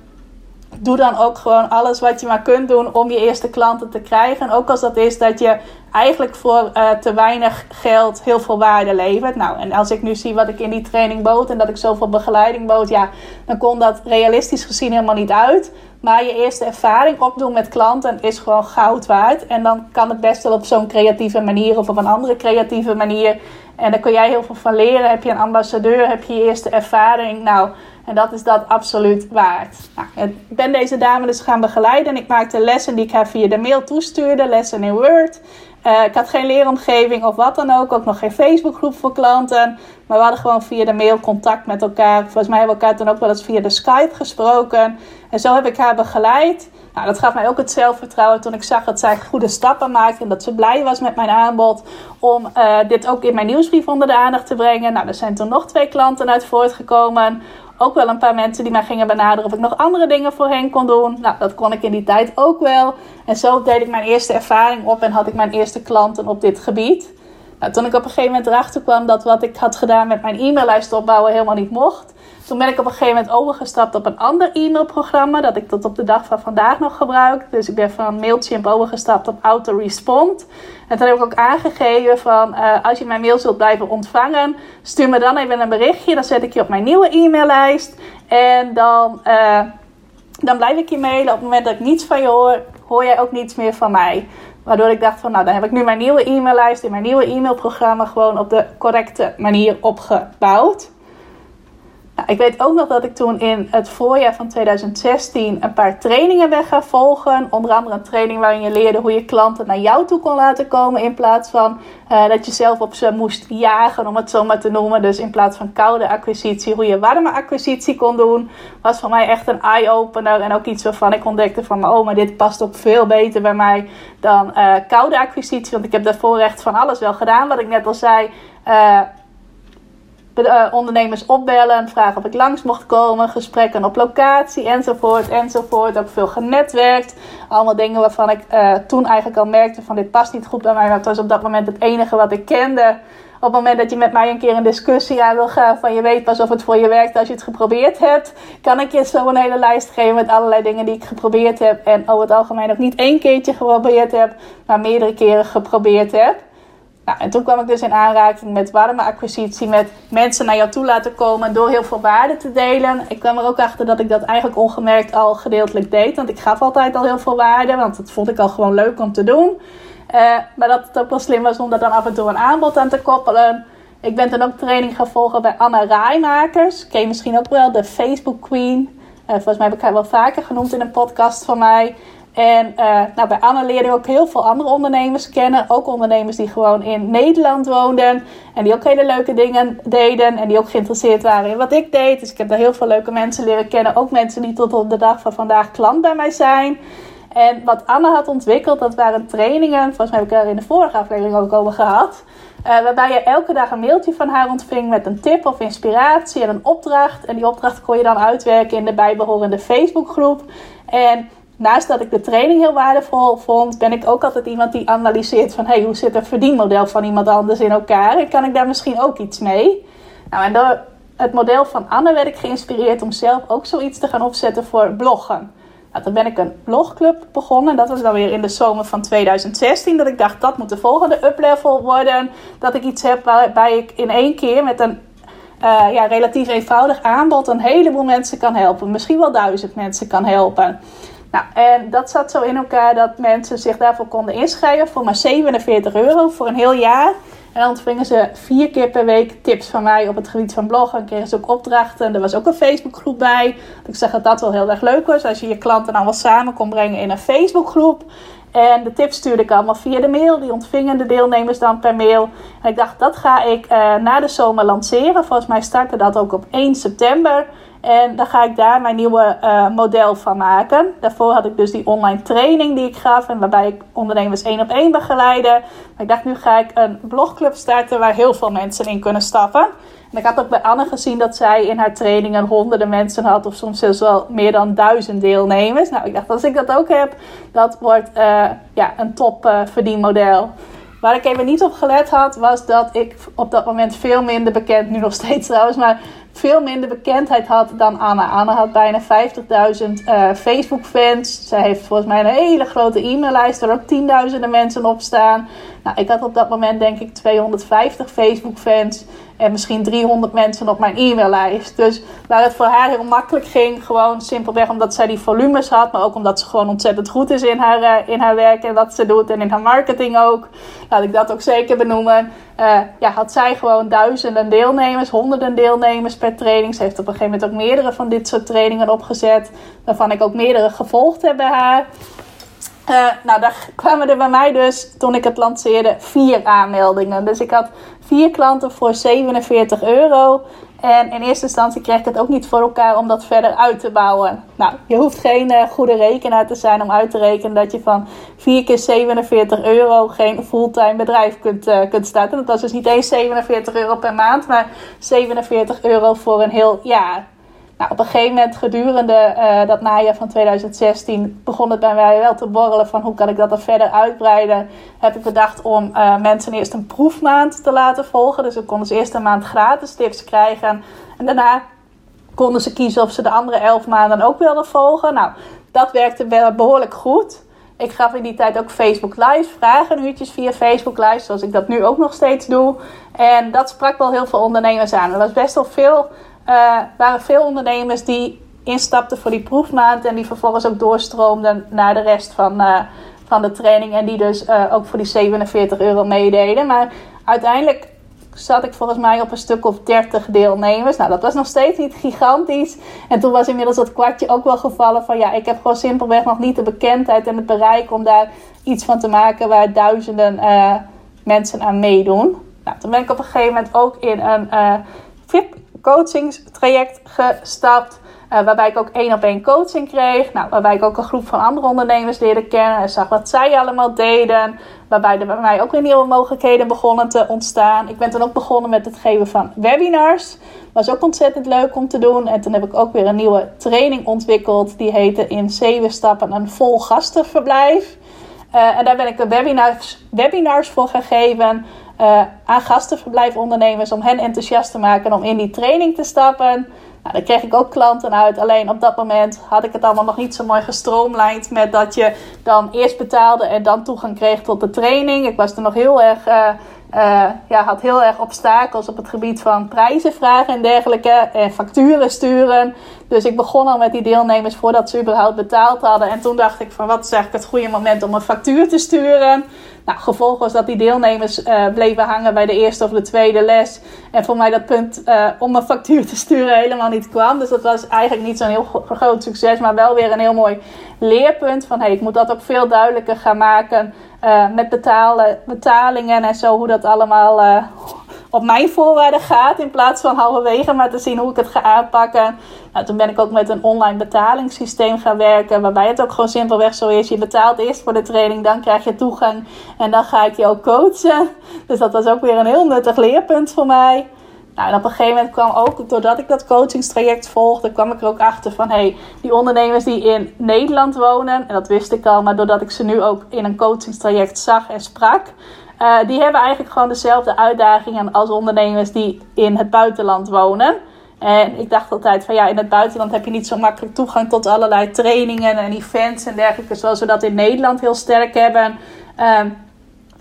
doe dan ook gewoon alles wat je maar kunt doen om je eerste klanten te krijgen. En ook als dat is dat je eigenlijk voor uh, te weinig geld heel veel waarde levert. Nou, en als ik nu zie wat ik in die training bood en dat ik zoveel begeleiding bood, ja, dan kon dat realistisch gezien helemaal niet uit. Maar je eerste ervaring opdoen met klanten is gewoon goud waard. En dan kan het best wel op zo'n creatieve manier of op een andere creatieve manier. En daar kun jij heel veel van leren. Heb je een ambassadeur, heb je je eerste ervaring. Nou, en dat is dat absoluut waard. Nou, ik ben deze dame dus gaan begeleiden. En ik maakte lessen die ik haar via de mail toestuurde. Lessen in Word. Uh, ik had geen leeromgeving of wat dan ook. Ook nog geen Facebookgroep voor klanten. Maar we hadden gewoon via de mail contact met elkaar. Volgens mij hebben we elkaar dan ook wel eens via de Skype gesproken. En zo heb ik haar begeleid. Nou, dat gaf mij ook het zelfvertrouwen toen ik zag dat zij goede stappen maakte. En dat ze blij was met mijn aanbod om uh, dit ook in mijn nieuwsbrief onder de aandacht te brengen. Nou, er zijn toen nog twee klanten uit voortgekomen. Ook wel een paar mensen die mij gingen benaderen of ik nog andere dingen voor hen kon doen. Nou, dat kon ik in die tijd ook wel. En zo deed ik mijn eerste ervaring op en had ik mijn eerste klanten op dit gebied. Nou, toen ik op een gegeven moment erachter kwam dat wat ik had gedaan met mijn e-maillijst opbouwen helemaal niet mocht. Toen ben ik op een gegeven moment overgestapt op een ander e-mailprogramma dat ik tot op de dag van vandaag nog gebruik. Dus ik ben van Mailchimp overgestapt op Autorespond. En toen heb ik ook aangegeven van uh, als je mijn mails wilt blijven ontvangen, stuur me dan even een berichtje. Dan zet ik je op mijn nieuwe e-maillijst. En dan, uh, dan blijf ik je mailen. Op het moment dat ik niets van je hoor, hoor jij ook niets meer van mij. Waardoor ik dacht van nou, dan heb ik nu mijn nieuwe e-maillijst en mijn nieuwe e-mailprogramma gewoon op de correcte manier opgebouwd. Nou, ik weet ook nog dat ik toen in het voorjaar van tweeduizend zestien een paar trainingen weg ga volgen. Onder andere een training waarin je leerde hoe je klanten naar jou toe kon laten komen. In plaats van uh, dat je zelf op ze moest jagen, om het zo maar te noemen. Dus in plaats van koude acquisitie, hoe je warme acquisitie kon doen. Was voor mij echt een eye-opener. En ook iets waarvan ik ontdekte van, oh, maar dit past ook veel beter bij mij dan uh, koude acquisitie. Want ik heb daarvoor echt van alles wel gedaan. Wat ik net al zei, Uh, Uh, ondernemers opbellen, vragen of ik langs mocht komen, gesprekken op locatie enzovoort enzovoort. Ook veel genetwerkt. Allemaal dingen waarvan ik uh, toen eigenlijk al merkte van dit past niet goed bij mij. Maar het was op dat moment het enige wat ik kende. Op het moment dat je met mij een keer een discussie aan wil gaan van je weet pas of het voor je werkt als je het geprobeerd hebt. Kan ik je zo een hele lijst geven met allerlei dingen die ik geprobeerd heb. En over het algemeen ook niet één keertje geprobeerd heb, maar meerdere keren geprobeerd heb. Nou, en toen kwam ik dus in aanraking met warme acquisitie, met mensen naar jou toe laten komen door heel veel waarde te delen. Ik kwam er ook achter dat ik dat eigenlijk ongemerkt al gedeeltelijk deed, want ik gaf altijd al heel veel waarde, want dat vond ik al gewoon leuk om te doen. Uh, maar dat het ook wel slim was om daar dan af en toe een aanbod aan te koppelen. Ik ben dan ook training gaan volgen bij Anna Raaimakers, ken je misschien ook wel, de Facebook Queen. Uh, volgens mij heb ik haar wel vaker genoemd in een podcast van mij. En uh, nou, bij Anna leerde ik ook heel veel andere ondernemers kennen. Ook ondernemers die gewoon in Nederland woonden. En die ook hele leuke dingen deden. En die ook geïnteresseerd waren in wat ik deed. Dus ik heb daar heel veel leuke mensen leren kennen. Ook mensen die tot op de dag van vandaag klant bij mij zijn. En wat Anna had ontwikkeld, dat waren trainingen. Volgens mij heb ik daar in de vorige aflevering ook over gehad. Uh, waarbij je elke dag een mailtje van haar ontving met een tip of inspiratie en een opdracht. En die opdracht kon je dan uitwerken in de bijbehorende Facebookgroep. En naast dat ik de training heel waardevol vond, ben ik ook altijd iemand die analyseert van hey, hoe zit een verdienmodel van iemand anders in elkaar? En kan ik daar misschien ook iets mee? Nou, en door het model van Anne werd ik geïnspireerd om zelf ook zoiets te gaan opzetten voor bloggen. Nou, toen ben ik een blogclub begonnen. Dat was dan weer in de zomer van tweeduizend zestien. Dat ik dacht, dat moet de volgende uplevel worden. Dat ik iets heb waarbij ik in één keer met een uh, ja, relatief eenvoudig aanbod een heleboel mensen kan helpen. Misschien wel duizend mensen kan helpen. Nou, en dat zat zo in elkaar dat mensen zich daarvoor konden inschrijven voor maar zevenenveertig euro voor een heel jaar. En dan ontvingen ze vier keer per week tips van mij op het gebied van bloggen. En kregen ze ook opdrachten. Er was ook een Facebookgroep bij. Ik zag dat dat wel heel erg leuk was als je je klanten allemaal samen kon brengen in een Facebookgroep. En de tips stuurde ik allemaal via de mail. Die ontvingen de deelnemers dan per mail. En ik dacht, dat ga ik uh, na de zomer lanceren. Volgens mij startte dat ook op één september. En dan ga ik daar mijn nieuwe uh, model van maken. Daarvoor had ik dus die online training die ik gaf. En waarbij ik ondernemers één op één begeleide. Maar ik dacht, nu ga ik een blogclub starten waar heel veel mensen in kunnen stappen. En ik had ook bij Anne gezien dat zij in haar trainingen honderden mensen had. Of soms zelfs wel meer dan duizend deelnemers. Nou, ik dacht, als ik dat ook heb, dat wordt uh, ja, een top uh, verdienmodel. Waar ik even niet op gelet had, was dat ik op dat moment veel minder bekend, nu nog steeds trouwens, maar veel minder bekendheid had dan Anna. Anna had bijna vijftigduizend uh, Facebook-fans. Zij heeft volgens mij een hele grote e-maillijst waar ook tienduizenden mensen op staan. Nou, ik had op dat moment denk ik tweehonderdvijftig Facebook-fans en misschien driehonderd mensen op mijn e-maillijst. Dus waar het voor haar heel makkelijk ging, gewoon simpelweg omdat zij die volumes had, maar ook omdat ze gewoon ontzettend goed is in haar, uh, in haar werk en wat ze doet en in haar marketing ook. Laat ik dat ook zeker benoemen. Uh, ja, had zij gewoon duizenden deelnemers, honderden deelnemers per training. Ze heeft op een gegeven moment ook meerdere van dit soort trainingen opgezet, waarvan ik ook meerdere gevolgd heb bij haar. Uh, nou, daar kwamen er bij mij dus, toen ik het lanceerde, vier aanmeldingen. Dus ik had vier klanten voor zevenenveertig euro. En in eerste instantie kreeg ik het ook niet voor elkaar om dat verder uit te bouwen. Nou, je hoeft geen uh, goede rekenaar te zijn om uit te rekenen dat je van vier keer zevenenveertig euro geen fulltime bedrijf kunt, uh, kunt starten. Dat was dus niet eens zevenenveertig euro per maand, maar zevenenveertig euro voor een heel jaar. Nou, op een gegeven moment gedurende uh, dat najaar van tweeduizend zestien begon het bij mij wel te borrelen van hoe kan ik dat dan verder uitbreiden. Heb ik bedacht om uh, mensen eerst een proefmaand te laten volgen. Dus ik kon dus eerst een maand gratis tips krijgen. En daarna konden ze kiezen of ze de andere elf maanden ook wilden volgen. Nou, dat werkte wel behoorlijk goed. Ik gaf in die tijd ook Facebook Live, vragenuurtjes via Facebook Live, zoals ik dat nu ook nog steeds doe. En dat sprak wel heel veel ondernemers aan. Er was best wel veel... Uh, waren veel ondernemers die instapten voor die proefmaand en die vervolgens ook doorstroomden naar de rest van, uh, van de training. En die dus uh, ook voor die zevenenveertig euro meededen. Maar uiteindelijk zat ik volgens mij op een stuk of dertig deelnemers. Nou, dat was nog steeds niet gigantisch. En toen was inmiddels dat kwartje ook wel gevallen van ja, ik heb gewoon simpelweg nog niet de bekendheid en het bereik om daar iets van te maken waar duizenden uh, mensen aan meedoen. Nou, toen ben ik op een gegeven moment ook in een uh, V I P coachingstraject gestapt. Uh, waarbij ik ook één op één coaching kreeg. Nou, waarbij ik ook een groep van andere ondernemers leerde kennen. En zag wat zij allemaal deden. Waarbij er bij mij ook weer nieuwe mogelijkheden begonnen te ontstaan. Ik ben toen ook begonnen met het geven van webinars. Was ook ontzettend leuk om te doen. En toen heb ik ook weer een nieuwe training ontwikkeld. Die heette in zeven stappen een vol gastenverblijf. Uh, en daar ben ik de webinars, webinars voor gegeven. Uh, aan gastenverblijfondernemers om hen enthousiast te maken om in die training te stappen. Nou, daar kreeg ik ook klanten uit. Alleen op dat moment had ik het allemaal nog niet zo mooi gestroomlijnd met dat je dan eerst betaalde en dan toegang kreeg tot de training. Ik was er nog heel erg, uh, uh, ja, had heel erg obstakels op het gebied van prijzen vragen en dergelijke en facturen sturen. Dus ik begon al met die deelnemers voordat ze überhaupt betaald hadden. En toen dacht ik van wat is eigenlijk het goede moment om een factuur te sturen. Nou, gevolg was dat die deelnemers uh, bleven hangen bij de eerste of de tweede les. En voor mij dat punt uh, om een factuur te sturen helemaal niet kwam. Dus dat was eigenlijk niet zo'n heel groot succes. Maar wel weer een heel mooi leerpunt. Van hey, ik moet dat ook veel duidelijker gaan maken. Uh, met betalen, betalingen en zo. Hoe dat allemaal uh, op mijn voorwaarden gaat. In plaats van halverwege maar te zien hoe ik het ga aanpakken. Nou, toen ben ik ook met een online betalingssysteem gaan werken. Waarbij het ook gewoon simpelweg zo is. Je betaalt eerst voor de training. Dan krijg je toegang. En dan ga ik je ook coachen. Dus dat was ook weer een heel nuttig leerpunt voor mij. Nou, en op een gegeven moment kwam ook, doordat ik dat coachingstraject volgde, kwam ik er ook achter van, hé, hey, die ondernemers die in Nederland wonen, en dat wist ik al, maar doordat ik ze nu ook in een coachingstraject zag en sprak, uh, die hebben eigenlijk gewoon dezelfde uitdagingen als ondernemers die in het buitenland wonen. En ik dacht altijd van ja, in het buitenland heb je niet zo makkelijk toegang tot allerlei trainingen en events en dergelijke, zoals we dat in Nederland heel sterk hebben. Um,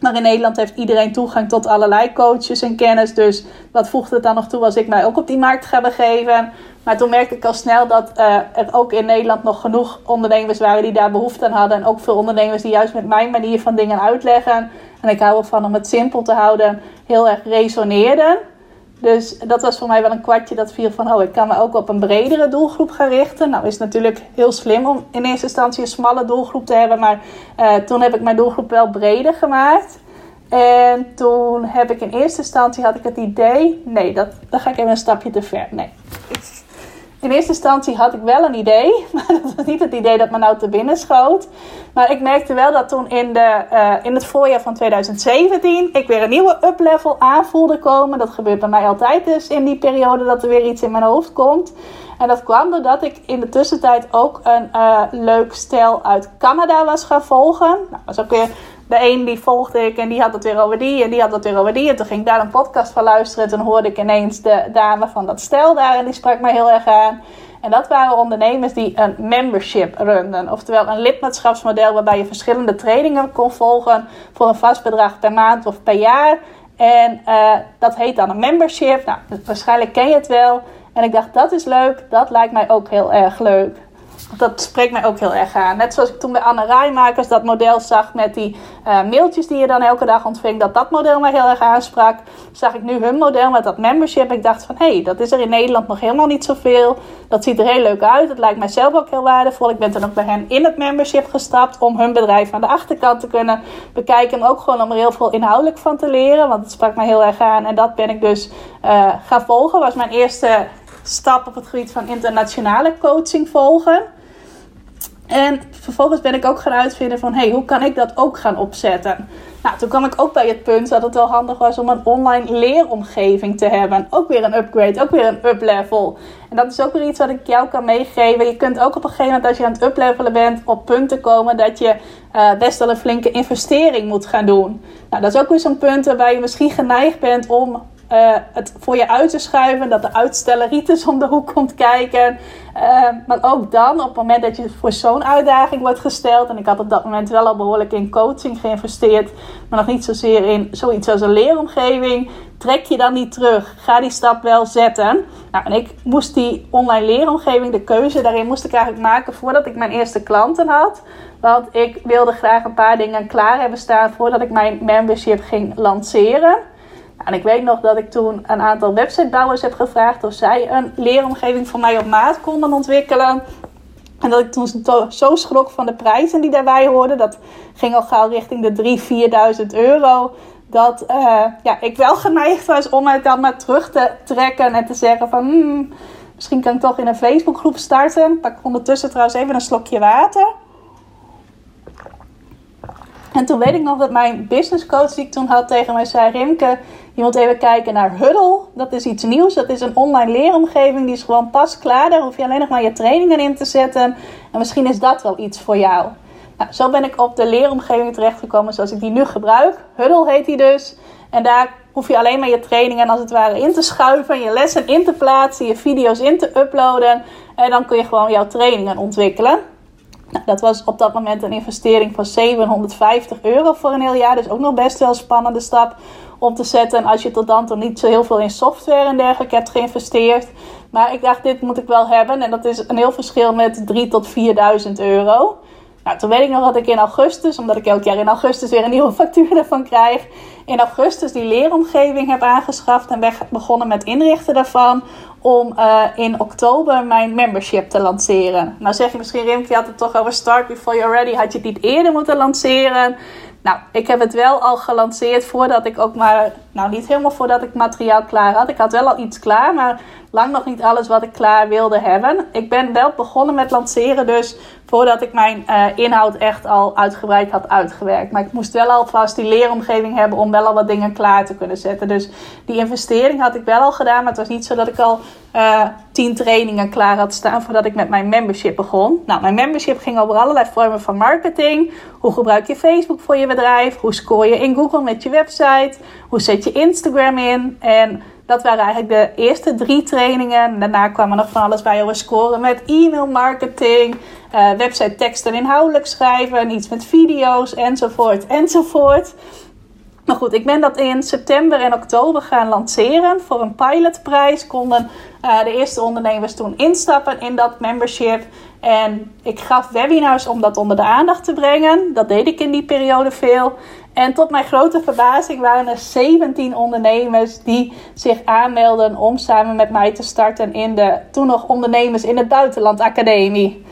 Maar in Nederland heeft iedereen toegang tot allerlei coaches en kennis. Dus wat voegt het dan nog toe als ik mij ook op die markt ga begeven? Maar toen merkte ik al snel dat uh, er ook in Nederland nog genoeg ondernemers waren die daar behoefte aan hadden. En ook veel ondernemers die juist met mijn manier van dingen uitleggen. En ik hou ervan om het simpel te houden. Heel erg resoneerden. Dus dat was voor mij wel een kwartje dat viel van, oh, ik kan me ook op een bredere doelgroep gaan richten. Nou is het natuurlijk heel slim om in eerste instantie een smalle doelgroep te hebben. Maar uh, toen heb ik mijn doelgroep wel breder gemaakt. En toen heb ik in eerste instantie had ik het idee, nee, dat, dan ga ik even een stapje te ver. Nee. In eerste instantie had ik wel een idee, maar dat was niet het idee dat me nou te binnen schoot. Maar ik merkte wel dat toen in, de, uh, in het voorjaar van twintig zeventien ik weer een nieuwe uplevel aan voelde komen. Dat gebeurt bij mij altijd dus in die periode dat er weer iets in mijn hoofd komt. En dat kwam doordat ik in de tussentijd ook een uh, leuk stel uit Canada was gaan volgen. Nou, dat was ook weer de een die volgde ik en die had het weer over die en die had het weer over die. En toen ging ik daar een podcast van luisteren. Toen hoorde ik ineens de dame van dat stel daar en die sprak mij heel erg aan. En dat waren ondernemers die een membership runden. Oftewel een lidmaatschapsmodel waarbij je verschillende trainingen kon volgen voor een vast bedrag per maand of per jaar. En uh, dat heet dan een membership. Nou, dus waarschijnlijk ken je het wel. En ik dacht, dat is leuk. Dat lijkt mij ook heel erg leuk. Dat spreekt mij ook heel erg aan. Net zoals ik toen bij Anna Raaimakers dat model zag met die uh, mailtjes die je dan elke dag ontving. Dat dat model mij heel erg aansprak. Zag ik nu hun model met dat membership. Ik dacht van, hé, hey, dat is er in Nederland nog helemaal niet zoveel. Dat ziet er heel leuk uit. Het lijkt mij zelf ook heel waardevol. Ik ben dan ook bij hen in het membership gestapt. Om hun bedrijf aan de achterkant te kunnen bekijken. En ook gewoon om er heel veel inhoudelijk van te leren. Want het sprak mij heel erg aan. En dat ben ik dus uh, gaan volgen. Dat was mijn eerste stap op het gebied van internationale coaching volgen. En vervolgens ben ik ook gaan uitvinden van, hey, hoe kan ik dat ook gaan opzetten? Nou, toen kwam ik ook bij het punt dat het wel handig was om een online leeromgeving te hebben. Ook weer een upgrade, ook weer een uplevel. En dat is ook weer iets wat ik jou kan meegeven. Je kunt ook op een gegeven moment, als je aan het uplevelen bent, op punten komen dat je uh, best wel een flinke investering moet gaan doen. Nou, dat is ook weer zo'n punt waarbij je misschien geneigd bent om Uh, het voor je uit te schuiven, dat de uitstelleritis om de hoek komt kijken. Uh, maar ook dan, op het moment dat je voor zo'n uitdaging wordt gesteld, en ik had op dat moment wel al behoorlijk in coaching geïnvesteerd, maar nog niet zozeer in zoiets als een leeromgeving, trek je dan niet terug. Ga die stap wel zetten. Nou, en ik moest die online leeromgeving, de keuze daarin moest ik eigenlijk maken voordat ik mijn eerste klanten had. Want ik wilde graag een paar dingen klaar hebben staan voordat ik mijn membership ging lanceren. En ik weet nog dat ik toen een aantal websitebouwers heb gevraagd of zij een leeromgeving voor mij op maat konden ontwikkelen. En dat ik toen zo schrok van de prijzen die daarbij hoorden. Dat ging al gauw richting de drieduizend, vierduizend euro. Dat uh, ja, ik wel geneigd was om het dan maar terug te trekken en te zeggen van, Hmm, misschien kan ik toch in een Facebookgroep starten. Ik pak ondertussen trouwens even een slokje water. En toen weet ik nog dat mijn businesscoach die ik toen had tegen mij zei, Rimke, je moet even kijken naar Huddle. Dat is iets nieuws. Dat is een online leeromgeving. Die is gewoon pas klaar. Daar hoef je alleen nog maar je trainingen in te zetten. En misschien is dat wel iets voor jou. Nou, zo ben ik op de leeromgeving terechtgekomen zoals ik die nu gebruik. Huddle heet die dus. En daar hoef je alleen maar je trainingen als het ware in te schuiven. Je lessen in te plaatsen. Je video's in te uploaden. En dan kun je gewoon jouw trainingen ontwikkelen. Nou, dat was op dat moment een investering van zevenhonderdvijftig euro voor een heel jaar. Dus ook nog best wel een spannende stap om te zetten. En als je tot dan toe niet zo heel veel in software en dergelijke hebt geïnvesteerd. Maar ik dacht, dit moet ik wel hebben. En dat is een heel verschil met drieduizend tot vierduizend euro. Nou, toen weet ik nog dat ik in augustus, omdat ik elk jaar in augustus weer een nieuwe factuur daarvan krijg, in augustus die leeromgeving heb aangeschaft en ben begonnen met inrichten daarvan om uh, in oktober mijn membership te lanceren. Nou zeg je misschien, Rimke, je had het toch over start before you're ready, had je het niet eerder moeten lanceren? Nou, ik heb het wel al gelanceerd voordat ik ook maar, nou niet helemaal voordat ik materiaal klaar had. Ik had wel al iets klaar, maar lang nog niet alles wat ik klaar wilde hebben. Ik ben wel begonnen met lanceren dus voordat ik mijn uh, inhoud echt al uitgebreid had uitgewerkt. Maar ik moest wel alvast die leeromgeving hebben om wel al wat dingen klaar te kunnen zetten. Dus die investering had ik wel al gedaan, maar het was niet zo dat ik al uh, tien trainingen klaar had staan voordat ik met mijn membership begon. Nou, mijn membership ging over allerlei vormen van marketing. Hoe gebruik je Facebook voor je bedrijf? Hoe scoor je in Google met je website? Hoe zet je Instagram in? En dat waren eigenlijk de eerste drie trainingen. Daarna kwam er nog van alles bij over scoren met e-mail marketing, uh, website teksten inhoudelijk schrijven, iets met video's enzovoort enzovoort. Maar goed, ik ben dat in september en oktober gaan lanceren. Voor een pilotprijs konden uh, de eerste ondernemers toen instappen in dat membership. En ik gaf webinars om dat onder de aandacht te brengen. Dat deed ik in die periode veel. En tot mijn grote verbazing waren er zeventien ondernemers die zich aanmelden om samen met mij te starten in de toen nog Ondernemers in het Buitenland Academie.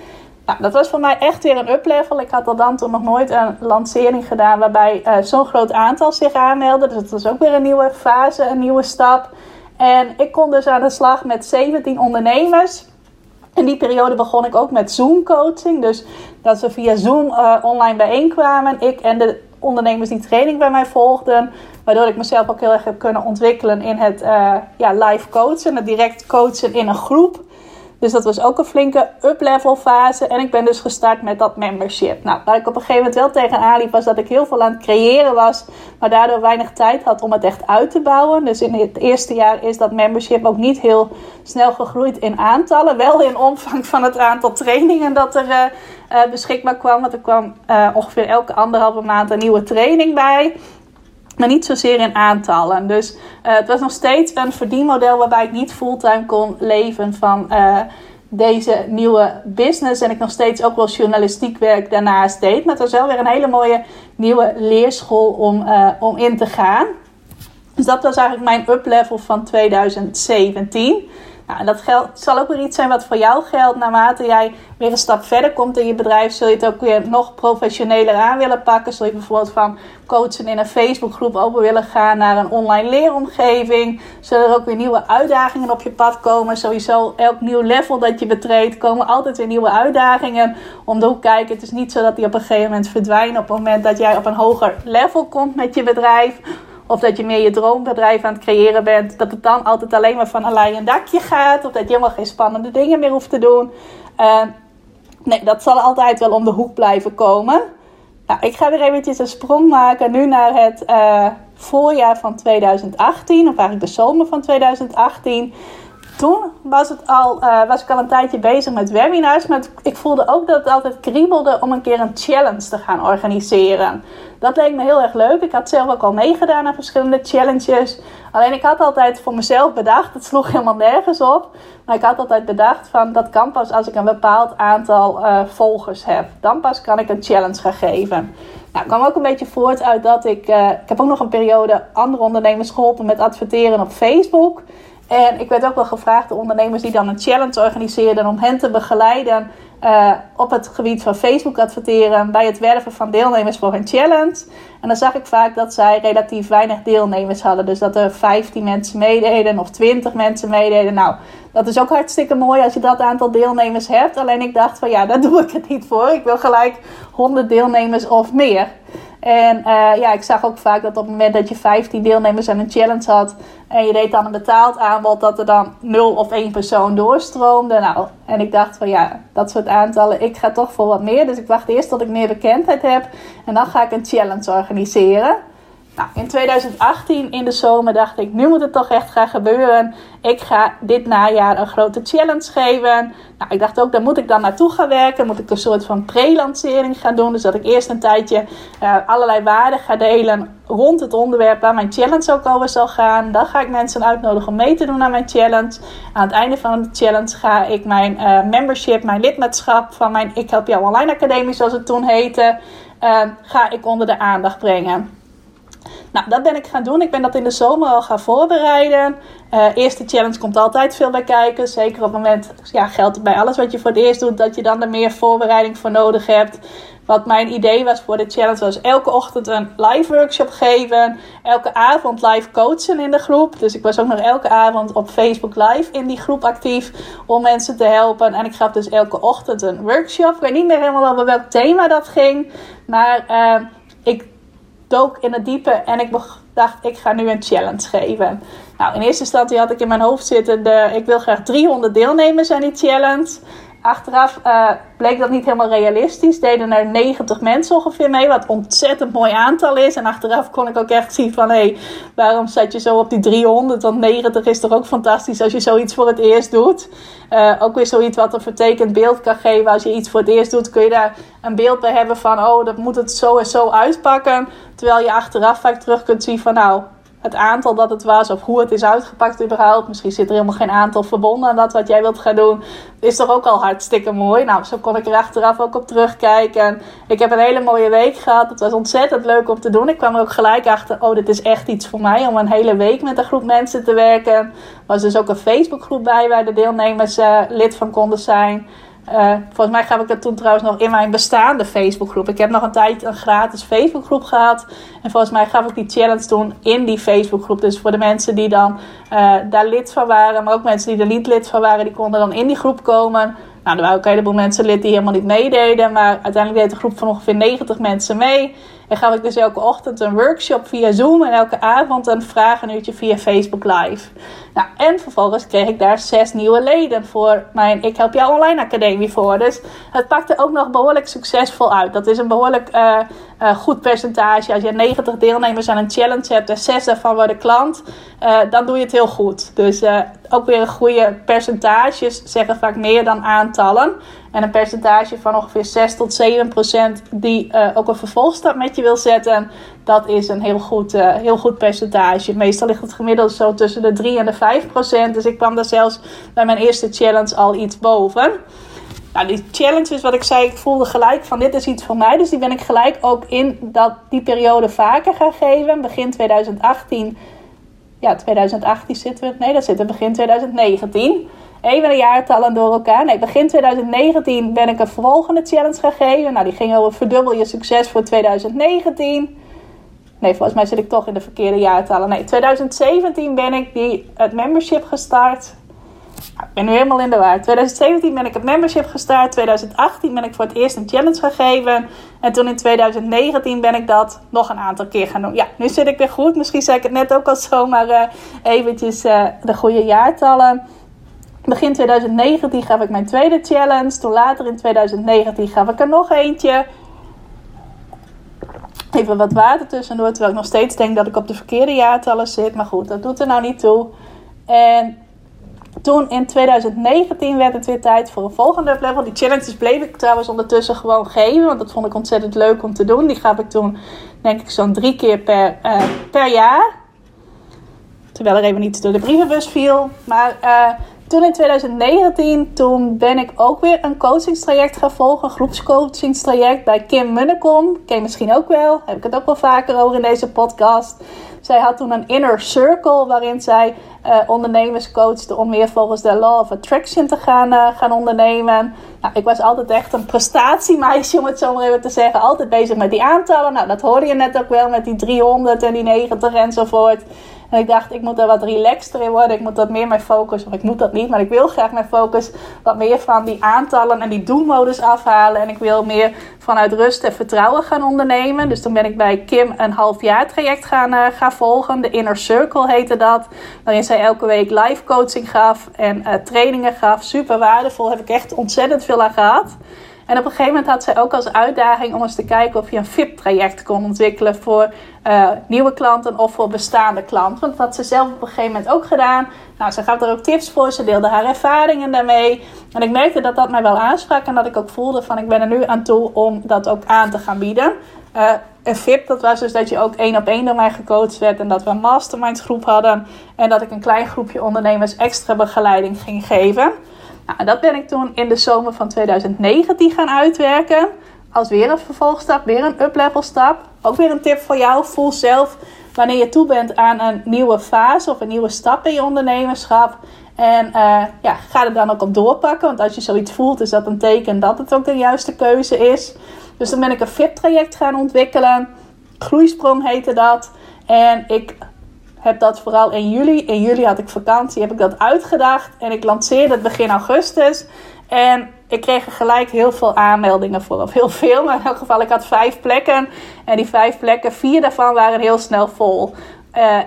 Nou, dat was voor mij echt weer een uplevel. Ik had al dan toen nog nooit een lancering gedaan waarbij uh, zo'n groot aantal zich aanmeldde. Dus het was ook weer een nieuwe fase, een nieuwe stap. En ik kon dus aan de slag met zeventien ondernemers. In die periode begon ik ook met Zoom-coaching. Dus dat we via Zoom uh, online bijeenkwamen. Ik en de ondernemers die training bij mij volgden. Waardoor ik mezelf ook heel erg heb kunnen ontwikkelen in het uh, ja, live coachen. Het direct coachen in een groep. Dus dat was ook een flinke up-level fase. En ik ben dus gestart met dat membership. Nou, waar ik op een gegeven moment wel tegenaan liep was dat ik heel veel aan het creëren was. Maar daardoor weinig tijd had om het echt uit te bouwen. Dus in het eerste jaar is dat membership ook niet heel snel gegroeid in aantallen. Wel in omvang van het aantal trainingen dat er uh, uh, beschikbaar kwam. Want er kwam uh, ongeveer elke anderhalve maand een nieuwe training bij. Maar niet zozeer in aantallen. Dus uh, het was nog steeds een verdienmodel waarbij ik niet fulltime kon leven van uh, deze nieuwe business. En ik nog steeds ook wel journalistiek werk daarnaast deed. Maar het was wel weer een hele mooie nieuwe leerschool om, uh, om in te gaan. Dus dat was eigenlijk mijn uplevel van twintig zeventien. Nou, en dat geldt, zal ook weer iets zijn wat voor jou geldt. Naarmate jij weer een stap verder komt in je bedrijf, zul je het ook weer nog professioneler aan willen pakken. Zul je bijvoorbeeld van coachen in een Facebookgroep over willen gaan naar een online leeromgeving. Zullen er ook weer nieuwe uitdagingen op je pad komen. Sowieso elk nieuw level dat je betreedt, komen altijd weer nieuwe uitdagingen om de hoek kijken. Het is niet zo dat die op een gegeven moment verdwijnen op het moment dat jij op een hoger level komt met je bedrijf. Of dat je meer je droombedrijf aan het creëren bent. Dat het dan altijd alleen maar van een leien dakje gaat. Of dat je helemaal geen spannende dingen meer hoeft te doen. Uh, nee, dat zal altijd wel om de hoek blijven komen. Nou, ik ga weer eventjes een sprong maken. Nu naar het uh, voorjaar van twintig achttien. Of eigenlijk de zomer van twintig achttien. Toen was, het al, uh, was ik al een tijdje bezig met webinars. Maar het, ik voelde ook dat het altijd kriebelde om een keer een challenge te gaan organiseren. Dat leek me heel erg leuk. Ik had zelf ook al meegedaan aan verschillende challenges. Alleen ik had altijd voor mezelf bedacht. Het sloeg helemaal nergens op. Maar ik had altijd bedacht van dat kan pas als ik een bepaald aantal uh, volgers heb. Dan pas kan ik een challenge gaan geven. Nou, ik kwam ook een beetje voort uit dat ik... Uh, ik heb ook nog een periode andere ondernemers geholpen met adverteren op Facebook. En ik werd ook wel gevraagd, de ondernemers die dan een challenge organiseerden, om hen te begeleiden uh, op het gebied van Facebook adverteren, bij het werven van deelnemers voor hun challenge. En dan zag ik vaak dat zij relatief weinig deelnemers hadden. Dus dat er vijftien mensen meededen of twintig mensen meededen. Nou, dat is ook hartstikke mooi als je dat aantal deelnemers hebt. Alleen ik dacht van ja, daar doe ik het niet voor. Ik wil gelijk honderd deelnemers of meer. En uh, ja, ik zag ook vaak dat op het moment dat je vijftien deelnemers aan een challenge had en je deed dan een betaald aanbod, dat er dan nul of één persoon doorstroomde. Nou, en ik dacht van ja, dat soort aantallen, ik ga toch voor wat meer. Dus ik wacht eerst tot ik meer bekendheid heb en dan ga ik een challenge organiseren. Nou, in twintig achttien in de zomer dacht ik, nu moet het toch echt gaan gebeuren. Ik ga dit najaar een grote challenge geven. Nou, ik dacht ook, daar moet ik dan naartoe gaan werken. Moet ik een soort van pre-lancering gaan doen. Dus dat ik eerst een tijdje uh, allerlei waarden ga delen rond het onderwerp waar mijn challenge ook over zal gaan. Dan ga ik mensen uitnodigen om mee te doen aan mijn challenge. Aan het einde van de challenge ga ik mijn uh, membership, mijn lidmaatschap van mijn Ik Help Jou Online Academie, zoals het toen heette, uh, ga ik onder de aandacht brengen. Nou, dat ben ik gaan doen. Ik ben dat in de zomer al gaan voorbereiden. Uh, eerste challenge komt altijd veel bij kijken. Zeker op het moment, ja, geldt bij alles wat je voor het eerst doet, dat je dan er meer voorbereiding voor nodig hebt. Wat mijn idee was voor de challenge was elke ochtend een live workshop geven. Elke avond live coachen in de groep. Dus ik was ook nog elke avond op Facebook live in die groep actief om mensen te helpen. En ik gaf dus elke ochtend een workshop. Ik weet niet meer helemaal over welk thema dat ging. Maar uh, ik... dook in het diepe en ik dacht, ik ga nu een challenge geven. Nou, in eerste instantie had ik in mijn hoofd zitten, de, ik wil graag driehonderd deelnemers aan die challenge. Achteraf uh, bleek dat niet helemaal realistisch. Deden er negentig mensen ongeveer mee, wat een ontzettend mooi aantal is. En achteraf kon ik ook echt zien van, hé, hey, waarom zat je zo op die driehonderd? Want negentig is toch ook fantastisch als je zoiets voor het eerst doet. Uh, ook weer zoiets wat een vertekend beeld kan geven. Als je iets voor het eerst doet, kun je daar een beeld bij hebben van, oh, dat moet het zo en zo uitpakken. Terwijl je achteraf vaak terug kunt zien van, nou, het aantal dat het was of hoe het is uitgepakt überhaupt. Misschien zit er helemaal geen aantal verbonden aan dat wat jij wilt gaan doen. Is toch ook al hartstikke mooi. Nou, zo kon ik er achteraf ook op terugkijken. Ik heb een hele mooie week gehad. Het was ontzettend leuk om te doen. Ik kwam er ook gelijk achter, oh, dit is echt iets voor mij. Om een hele week met een groep mensen te werken. Er was dus ook een Facebookgroep bij waar de deelnemers uh, lid van konden zijn. Uh, volgens mij gaf ik dat toen trouwens nog in mijn bestaande Facebookgroep. Ik heb nog een tijd een gratis Facebookgroep gehad. En volgens mij gaf ik die challenge toen in die Facebookgroep. Dus voor de mensen die dan uh, daar lid van waren. Maar ook mensen die er niet lid van waren. Die konden dan in die groep komen. Nou, er waren ook een heleboel mensen lid die helemaal niet meededen. Maar uiteindelijk deed de groep van ongeveer negentig mensen mee. En gaf ik dus elke ochtend een workshop via Zoom. En elke avond een vragenuurtje via Facebook Live. Nou, en vervolgens kreeg ik daar zes nieuwe leden voor mijn Ik Help Jou Online Academie voor. Dus het pakte ook nog behoorlijk succesvol uit. Dat is een behoorlijk uh, uh, goed percentage. Als je negentig deelnemers aan een challenge hebt en zes daarvan worden klant. Uh, dan doe je het heel goed. Dus uh, ook weer een goede percentages zeggen vaak meer dan aantallen. En een percentage van ongeveer zes tot zeven procent die uh, ook een vervolgstap met je wil zetten. Dat is een heel goed, uh, heel goed percentage. Meestal ligt het gemiddeld zo tussen de drie en de vijf procent. Dus ik kwam daar zelfs bij mijn eerste challenge al iets boven. Nou, die challenge is wat ik zei. Ik voelde gelijk van dit is iets voor mij. Dus die ben ik gelijk ook in dat, die periode vaker gaan geven. Begin twintig achttien. Ja, twintig achttien zitten we... Nee, dat zit er begin twintig negentien. Even de jaartallen door elkaar. Nee, begin twintig negentien ben ik een volgende challenge gaan geven. Nou, die ging over verdubbel je succes voor twintig negentien. Nee, volgens mij zit ik toch in de verkeerde jaartallen. Nee, twintig zeventien ben ik die, het membership gestart. Nou, ik ben nu helemaal in de war. twintig zeventien ben ik het membership gestart. twintig achttien ben ik voor het eerst een challenge gegeven. En toen in twintig negentien ben ik dat nog een aantal keer gaan doen. Ja, nu zit ik weer goed. Misschien zei ik het net ook al zo, maar uh, eventjes uh, de goede jaartallen. Begin twintig negentien gaf ik mijn tweede challenge. Toen later in twintig negentien gaf ik er nog eentje. Even wat water tussendoor. Terwijl ik nog steeds denk dat ik op de verkeerde jaartallen zit. Maar goed, dat doet er nou niet toe. En toen in twintig negentien werd het weer tijd voor een volgende level. Die challenges bleef ik trouwens ondertussen gewoon geven. Want dat vond ik ontzettend leuk om te doen. Die gaf ik toen denk ik zo'n drie keer per, uh, per jaar. Terwijl er even niets door de brievenbus viel. Maar Uh, Toen in twintig negentien, toen ben ik ook weer een coachingstraject gaan volgen. Een groepscoachingstraject bij Kim Munnekom. Ken je misschien ook wel. Heb ik het ook wel vaker over in deze podcast. Zij had toen een inner circle waarin zij uh, ondernemers coachte om meer volgens de law of attraction te gaan, uh, gaan ondernemen. Nou, ik was altijd echt een prestatiemeisje om het zo maar even te zeggen. Altijd bezig met die aantallen. Nou, dat hoorde je net ook wel met die driehonderd en die negentig enzovoort. En ik dacht, ik moet daar wat relaxter in worden. Ik moet dat meer mijn focus, of ik moet dat niet, maar ik wil graag mijn focus wat meer van die aantallen en die doelmodus afhalen. En ik wil meer vanuit rust en vertrouwen gaan ondernemen. Dus toen ben ik bij Kim een half jaar traject gaan, uh, gaan volgen. De Inner Circle heette dat. Waarin zij elke week live coaching gaf en uh, trainingen gaf. Super waardevol. Heb ik echt ontzettend veel aan gehad. En op een gegeven moment had zij ook als uitdaging om eens te kijken of je een V I P-traject kon ontwikkelen voor uh, nieuwe klanten of voor bestaande klanten. Want dat had ze zelf op een gegeven moment ook gedaan. Nou, ze gaf er ook tips voor. Ze deelde haar ervaringen daarmee. En ik merkte dat dat mij wel aansprak en dat ik ook voelde van ik ben er nu aan toe om dat ook aan te gaan bieden. Uh, een V I P, dat was dus dat je ook één op één door mij gecoacht werd en dat we een mastermind groep hadden. En dat ik een klein groepje ondernemers extra begeleiding ging geven. Nou, dat ben ik toen in de zomer van twintig negentien gaan uitwerken. Als weer een vervolgstap, weer een uplevel stap. Ook weer een tip voor jou. Voel zelf wanneer je toe bent aan een nieuwe fase of een nieuwe stap in je ondernemerschap. En uh, ja, ga er dan ook op doorpakken. Want als je zoiets voelt is dat een teken dat het ook de juiste keuze is. Dus dan ben ik een V I P-traject gaan ontwikkelen. Groeisprong heette dat. En ik heb dat vooral in juli. In juli had ik vakantie, heb ik dat uitgedacht. En ik lanceerde het begin augustus. En ik kreeg er gelijk heel veel aanmeldingen voor. Of heel veel, maar in elk geval, ik had vijf plekken. En die vijf plekken, vier daarvan waren heel snel vol.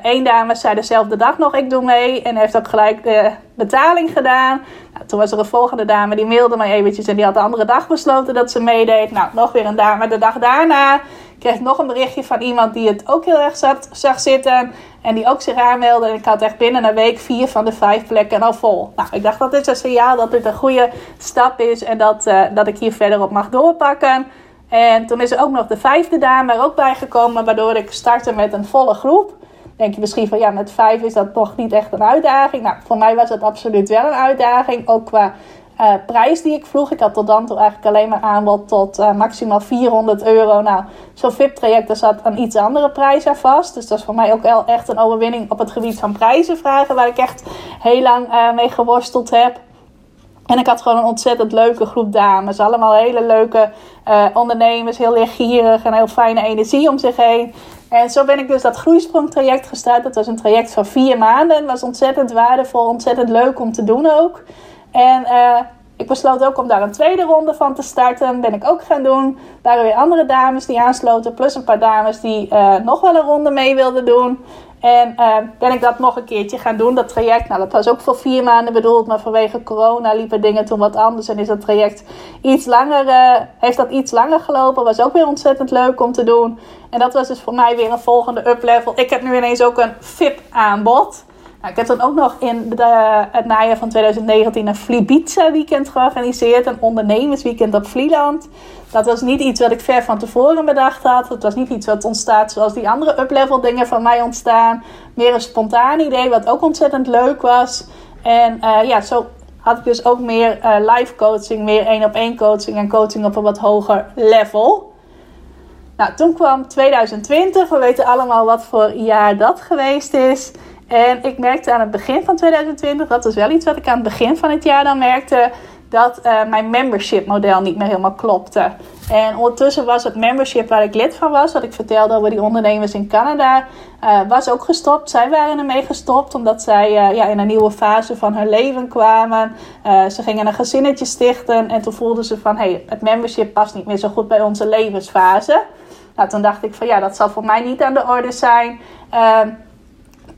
Eén uh, dame zei dezelfde dag nog, ik doe mee. En heeft ook gelijk de betaling gedaan. Nou, toen was er een volgende dame, die mailde mij eventjes. En die had de andere dag besloten dat ze meedeed. Nou, nog weer een dame. De dag daarna kreeg ik nog een berichtje van iemand die het ook heel erg zat, zag zitten. En die ook zich aanmeldde. En ik had echt binnen een week vier van de vijf plekken al vol. Nou, ik dacht, dat is een signaal dat dit een goede stap is. En dat, uh, dat ik hier verder op mag doorpakken. En toen is er ook nog de vijfde dame er ook bij gekomen. Waardoor ik startte met een volle groep. Denk je misschien van ja, met vijf is dat toch niet echt een uitdaging. Nou, voor mij was dat absoluut wel een uitdaging. Ook qua uh, prijs die ik vroeg. Ik had tot dan toe eigenlijk alleen maar aanbod tot uh, maximaal vierhonderd euro. Nou, zo'n V I P-traject zat aan iets andere prijs aan vast. Dus dat is voor mij ook wel echt een overwinning op het gebied van prijzen vragen. Waar ik echt heel lang uh, mee geworsteld heb. En ik had gewoon een ontzettend leuke groep dames. Allemaal hele leuke uh, ondernemers. Heel leergierig en heel fijne energie om zich heen. En zo ben ik dus dat groeisprongtraject gestart. Dat was een traject van vier maanden. Het was ontzettend waardevol, ontzettend leuk om te doen ook. En uh, ik besloot ook om daar een tweede ronde van te starten. Ben ik ook gaan doen. Daar waren weer andere dames die aansloten. Plus een paar dames die uh, nog wel een ronde mee wilden doen. En uh, ben ik dat nog een keertje gaan doen, dat traject. Nou, dat was ook voor vier maanden bedoeld. Maar vanwege corona liepen dingen toen wat anders. En is dat traject iets langer, uh, heeft dat iets langer gelopen. Was ook weer ontzettend leuk om te doen. En dat was dus voor mij weer een volgende uplevel. Ik heb nu ineens ook een V I P-aanbod. Nou, ik heb dan ook nog in de, uh, het najaar van twintig negentien een Vlibitsa weekend georganiseerd. Een ondernemersweekend op Vlieland. Dat was niet iets wat ik ver van tevoren bedacht had. Het was niet iets wat ontstaat zoals die andere uplevel dingen van mij ontstaan. Meer een spontaan idee wat ook ontzettend leuk was. En uh, ja, zo had ik dus ook meer uh, live coaching, meer één-op-één coaching en coaching op een wat hoger level. Nou, toen kwam twintig twintig. We weten allemaal wat voor jaar dat geweest is. En ik merkte aan het begin van twintig twintig, dat is wel iets wat ik aan het begin van het jaar dan merkte, dat uh, mijn membership model niet meer helemaal klopte. En ondertussen was het membership waar ik lid van was, wat ik vertelde over die ondernemers in Canada, uh, was ook gestopt. Zij waren ermee gestopt, omdat zij uh, ja, in een nieuwe fase van hun leven kwamen. Uh, ze gingen een gezinnetje stichten en toen voelden ze van, hey, het membership past niet meer zo goed bij onze levensfase. Nou, toen dacht ik van, ja, dat zal voor mij niet aan de orde zijn. Uh,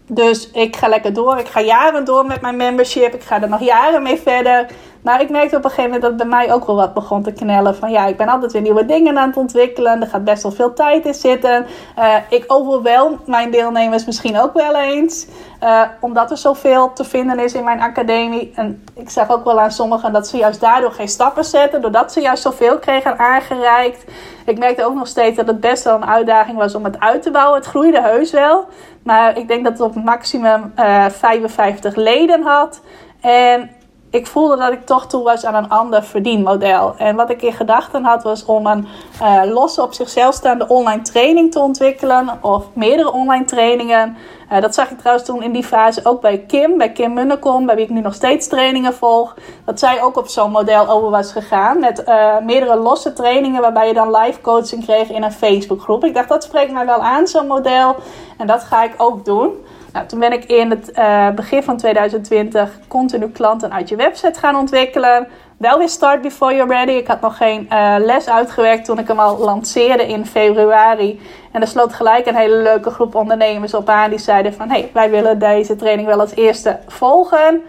Dus ik ga lekker door. Ik ga jaren door met mijn membership. Ik ga er nog jaren mee verder. Maar ik merkte op een gegeven moment dat bij mij ook wel wat begon te knellen. Van ja, ik ben altijd weer nieuwe dingen aan het ontwikkelen. Er gaat best wel veel tijd in zitten. Uh, ik overwelm mijn deelnemers misschien ook wel eens. Uh, omdat er zoveel te vinden is in mijn academie. En ik zag ook wel aan sommigen dat ze juist daardoor geen stappen zetten. Doordat ze juist zoveel kregen aangereikt. Ik merkte ook nog steeds dat het best wel een uitdaging was om het uit te bouwen. Het groeide heus wel. Maar ik denk dat het op maximum uh, vijfenvijftig leden had. En ik voelde dat ik toch toe was aan een ander verdienmodel. En wat ik in gedachten had was om een uh, losse op zichzelf staande online training te ontwikkelen. Of meerdere online trainingen. Uh, dat zag ik trouwens toen in die fase ook bij Kim. Bij Kim Munnekom, bij wie ik nu nog steeds trainingen volg. Dat zij ook op zo'n model over was gegaan. Met uh, meerdere losse trainingen waarbij je dan live coaching kreeg in een Facebookgroep. Ik dacht, dat spreekt mij wel aan, zo'n model. En dat ga ik ook doen. Nou, toen ben ik in het uh, begin van twintig twintig continu klanten uit je website gaan ontwikkelen. Wel weer start before you're ready. Ik had nog geen uh, les uitgewerkt toen ik hem al lanceerde in februari. En er sloot gelijk een hele leuke groep ondernemers op aan. Die zeiden van, hey, wij willen deze training wel als eerste volgen.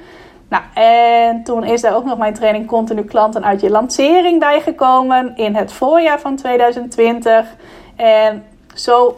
Nou, en toen is daar ook nog mijn training continu klanten uit je lancering bijgekomen. In het voorjaar van twintig twintig. En zo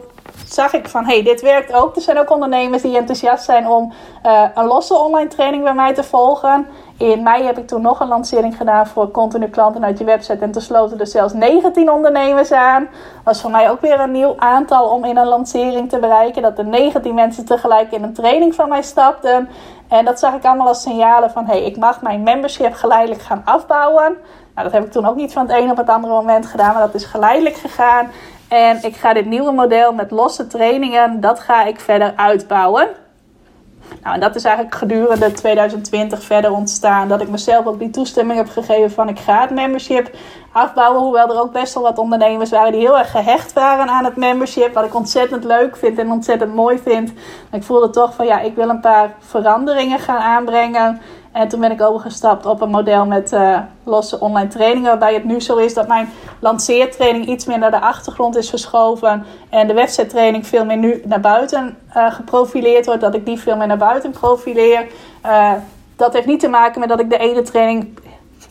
zag ik van, hey, dit werkt ook. Er zijn ook ondernemers die enthousiast zijn om uh, een losse online training bij mij te volgen. In mei heb ik toen nog een lancering gedaan voor continu klanten uit je website. En toen sloten er zelfs negentien ondernemers aan. Was voor mij ook weer een nieuw aantal om in een lancering te bereiken. Dat er negentien mensen tegelijk in een training van mij stapten. En dat zag ik allemaal als signalen van, hey, ik mag mijn membership geleidelijk gaan afbouwen. Nou, dat heb ik toen ook niet van het een op het andere moment gedaan. Maar dat is geleidelijk gegaan. En ik ga dit nieuwe model met losse trainingen, dat ga ik verder uitbouwen. Nou, en dat is eigenlijk gedurende twintig twintig verder ontstaan. Dat ik mezelf ook die toestemming heb gegeven van, ik ga het membership afbouwen. Hoewel er ook best wel wat ondernemers waren die heel erg gehecht waren aan het membership. Wat ik ontzettend leuk vind en ontzettend mooi vind. Maar ik voelde toch van, ja, ik wil een paar veranderingen gaan aanbrengen. En toen ben ik overgestapt op een model met uh, losse online trainingen. Waarbij het nu zo is dat mijn lanceertraining iets meer naar de achtergrond is verschoven. En de website training veel meer nu naar buiten uh, geprofileerd wordt. Dat ik die veel meer naar buiten profileer. Uh, dat heeft niet te maken met dat ik de ene training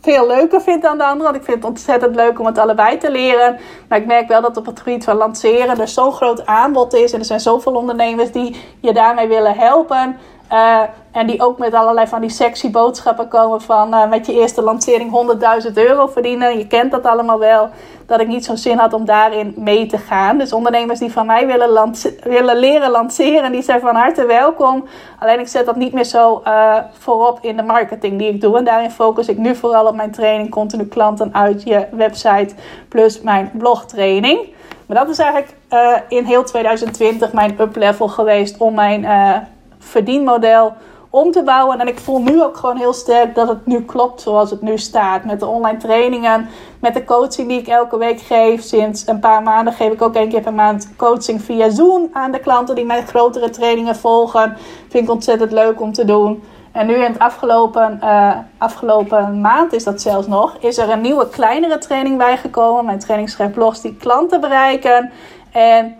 veel leuker vind dan de andere. Want ik vind het ontzettend leuk om het allebei te leren. Maar ik merk wel dat op het gebied van lanceren er zo'n groot aanbod is. En er zijn zoveel ondernemers die je daarmee willen helpen. Uh, en die ook met allerlei van die sexy boodschappen komen van uh, met je eerste lancering honderdduizend euro verdienen. Je kent dat allemaal wel. Dat ik niet zo'n zin had om daarin mee te gaan. Dus ondernemers die van mij willen, lance- willen leren lanceren, die zijn van harte welkom. Alleen ik zet dat niet meer zo uh, voorop in de marketing die ik doe. En daarin focus ik nu vooral op mijn training continu klanten uit je website plus mijn blogtraining. Maar dat is eigenlijk uh, in heel twintig twintig mijn uplevel geweest om mijn Uh, verdienmodel om te bouwen. En ik voel nu ook gewoon heel sterk dat het nu klopt zoals het nu staat. Met de online trainingen, met de coaching die ik elke week geef. Sinds een paar maanden geef ik ook één keer per maand coaching via Zoom aan de klanten die mijn grotere trainingen volgen. Vind ik ontzettend leuk om te doen. En nu in het afgelopen, uh, afgelopen maand is dat zelfs nog, is er een nieuwe kleinere training bijgekomen. Mijn training schrijft blogs die klanten bereiken. En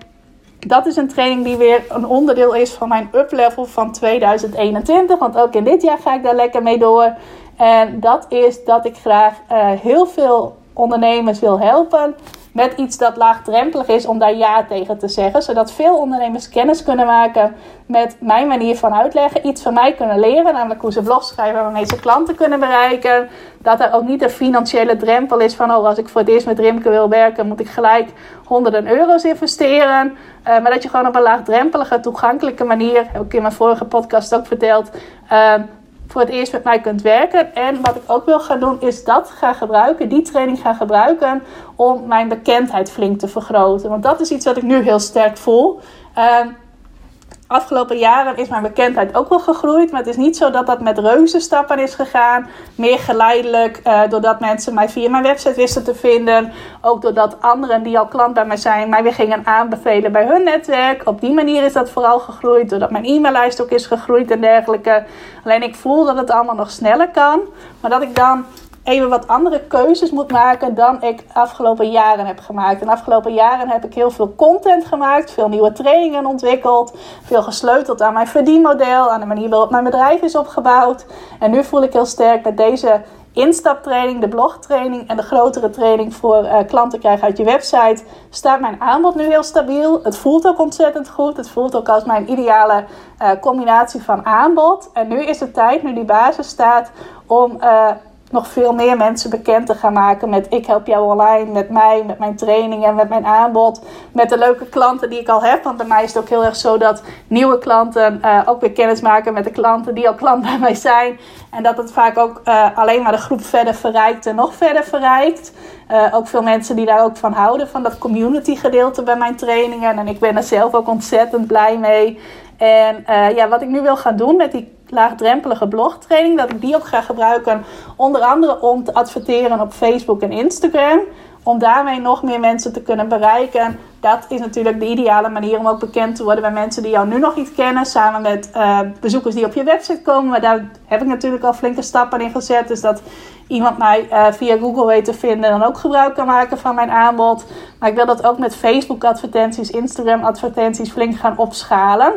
dat is een training die weer een onderdeel is van mijn uplevel van tweeduizend eenentwintig. Want ook in dit jaar ga ik daar lekker mee door. En dat is dat ik graag uh, heel veel ondernemers wil helpen. Met iets dat laagdrempelig is om daar ja tegen te zeggen. Zodat veel ondernemers kennis kunnen maken met mijn manier van uitleggen. Iets van mij kunnen leren. Namelijk hoe ze blogs schrijven waarmee ze klanten kunnen bereiken. Dat er ook niet een financiële drempel is van, oh, als ik voor het eerst met Rimke wil werken, moet ik gelijk honderden euro's investeren. Uh, maar dat je gewoon op een laagdrempelige, toegankelijke manier, heb ik in mijn vorige podcast ook verteld, Uh, voor het eerst met mij kunt werken. En wat ik ook wil gaan doen is dat gaan gebruiken. Die training gaan gebruiken om mijn bekendheid flink te vergroten. Want dat is iets wat ik nu heel sterk voel. Uh, afgelopen jaren is mijn bekendheid ook wel gegroeid. Maar het is niet zo dat dat met reuzenstappen is gegaan. Meer geleidelijk. Uh, doordat mensen mij via mijn website wisten te vinden. Ook doordat anderen die al klant bij mij zijn mij weer gingen aanbevelen bij hun netwerk. Op die manier is dat vooral gegroeid. Doordat mijn e-maillijst ook is gegroeid en dergelijke. Alleen ik voel dat het allemaal nog sneller kan. Maar dat ik dan even wat andere keuzes moet maken dan ik afgelopen jaren heb gemaakt. En afgelopen jaren heb ik heel veel content gemaakt, veel nieuwe trainingen ontwikkeld, veel gesleuteld aan mijn verdienmodel, aan de manier waarop mijn bedrijf is opgebouwd. En nu voel ik heel sterk met deze instaptraining, de blogtraining en de grotere training voor uh, klanten krijgen uit je website, staat mijn aanbod nu heel stabiel. Het voelt ook ontzettend goed. Het voelt ook als mijn ideale uh, combinatie van aanbod. En nu is het tijd, nu die basis staat, om Uh, nog veel meer mensen bekend te gaan maken met Ik Help Jou Online, met mij, met mijn trainingen, met mijn aanbod, met de leuke klanten die ik al heb. Want bij mij is het ook heel erg zo dat nieuwe klanten uh, ook weer kennis maken met de klanten die al klant bij mij zijn. En dat het vaak ook uh, alleen maar de groep verder verrijkt en nog verder verrijkt. Uh, ook veel mensen die daar ook van houden, van dat community gedeelte bij mijn trainingen. En ik ben er zelf ook ontzettend blij mee. En uh, ja, wat ik nu wil gaan doen met die laagdrempelige blogtraining, dat ik die ook ga gebruiken onder andere om te adverteren op Facebook en Instagram. Om daarmee nog meer mensen te kunnen bereiken. Dat is natuurlijk de ideale manier om ook bekend te worden bij mensen die jou nu nog niet kennen. Samen met uh, bezoekers die op je website komen. Maar daar heb ik natuurlijk al flinke stappen in gezet. Dus dat iemand mij uh, via Google weet te vinden en ook gebruik kan maken van mijn aanbod. Maar ik wil dat ook met Facebook advertenties, Instagram advertenties flink gaan opschalen.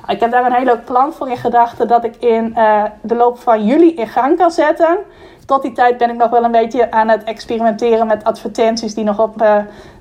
Nou, ik heb daar een heel leuk plan voor in gedachten dat ik in uh, de loop van juli in gang kan zetten. Tot die tijd ben ik nog wel een beetje aan het experimenteren met advertenties die nog op uh,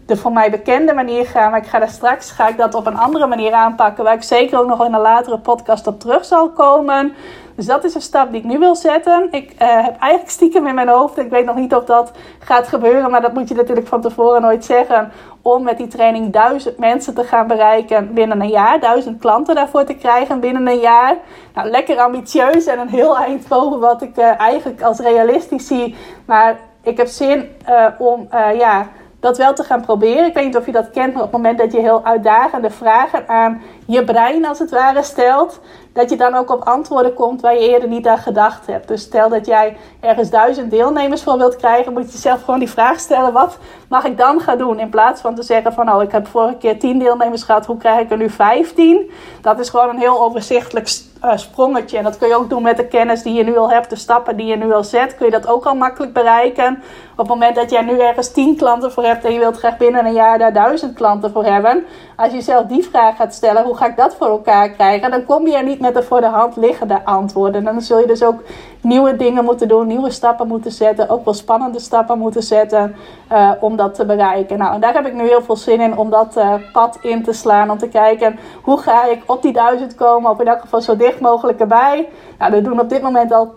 de voor mij bekende manier gaan. Maar ik ga daar straks ga ik dat op een andere manier aanpakken, waar ik zeker ook nog in een latere podcast op terug zal komen. Dus dat is een stap die ik nu wil zetten. Ik uh, heb eigenlijk stiekem in mijn hoofd, ik weet nog niet of dat gaat gebeuren, maar dat moet je natuurlijk van tevoren nooit zeggen, om met die training duizend mensen te gaan bereiken binnen een jaar. Duizend klanten daarvoor te krijgen binnen een jaar. Nou, lekker ambitieus en een heel eind boven wat ik uh, eigenlijk als realistisch zie. Maar ik heb zin uh, om uh, ja, dat wel te gaan proberen. Ik weet niet of je dat kent, maar op het moment dat je heel uitdagende vragen aan je brein als het ware stelt, dat je dan ook op antwoorden komt waar je eerder niet aan gedacht hebt. Dus stel dat jij ergens duizend deelnemers voor wilt krijgen, moet je zelf gewoon die vraag stellen, wat mag ik dan gaan doen? In plaats van te zeggen van, oh, ik heb vorige keer tien deelnemers gehad, hoe krijg ik er nu vijftien? Dat is gewoon een heel overzichtelijk uh, sprongetje. En dat kun je ook doen met de kennis die je nu al hebt, de stappen die je nu al zet, kun je dat ook al makkelijk bereiken. Op het moment dat jij nu ergens tien klanten voor hebt en je wilt graag binnen een jaar daar duizend klanten voor hebben, als je zelf die vraag gaat stellen, hoe ga ik dat voor elkaar krijgen, dan kom je er niet met de voor de hand liggende antwoorden. Dan zul je dus ook nieuwe dingen moeten doen, nieuwe stappen moeten zetten, ook wel spannende stappen moeten zetten uh, om dat te bereiken. Nou, en daar heb ik nu heel veel zin in om dat uh, pad in te slaan, om te kijken hoe ga ik op die duizend komen, of in elk geval zo dicht mogelijk erbij. Nou, we doen op dit moment al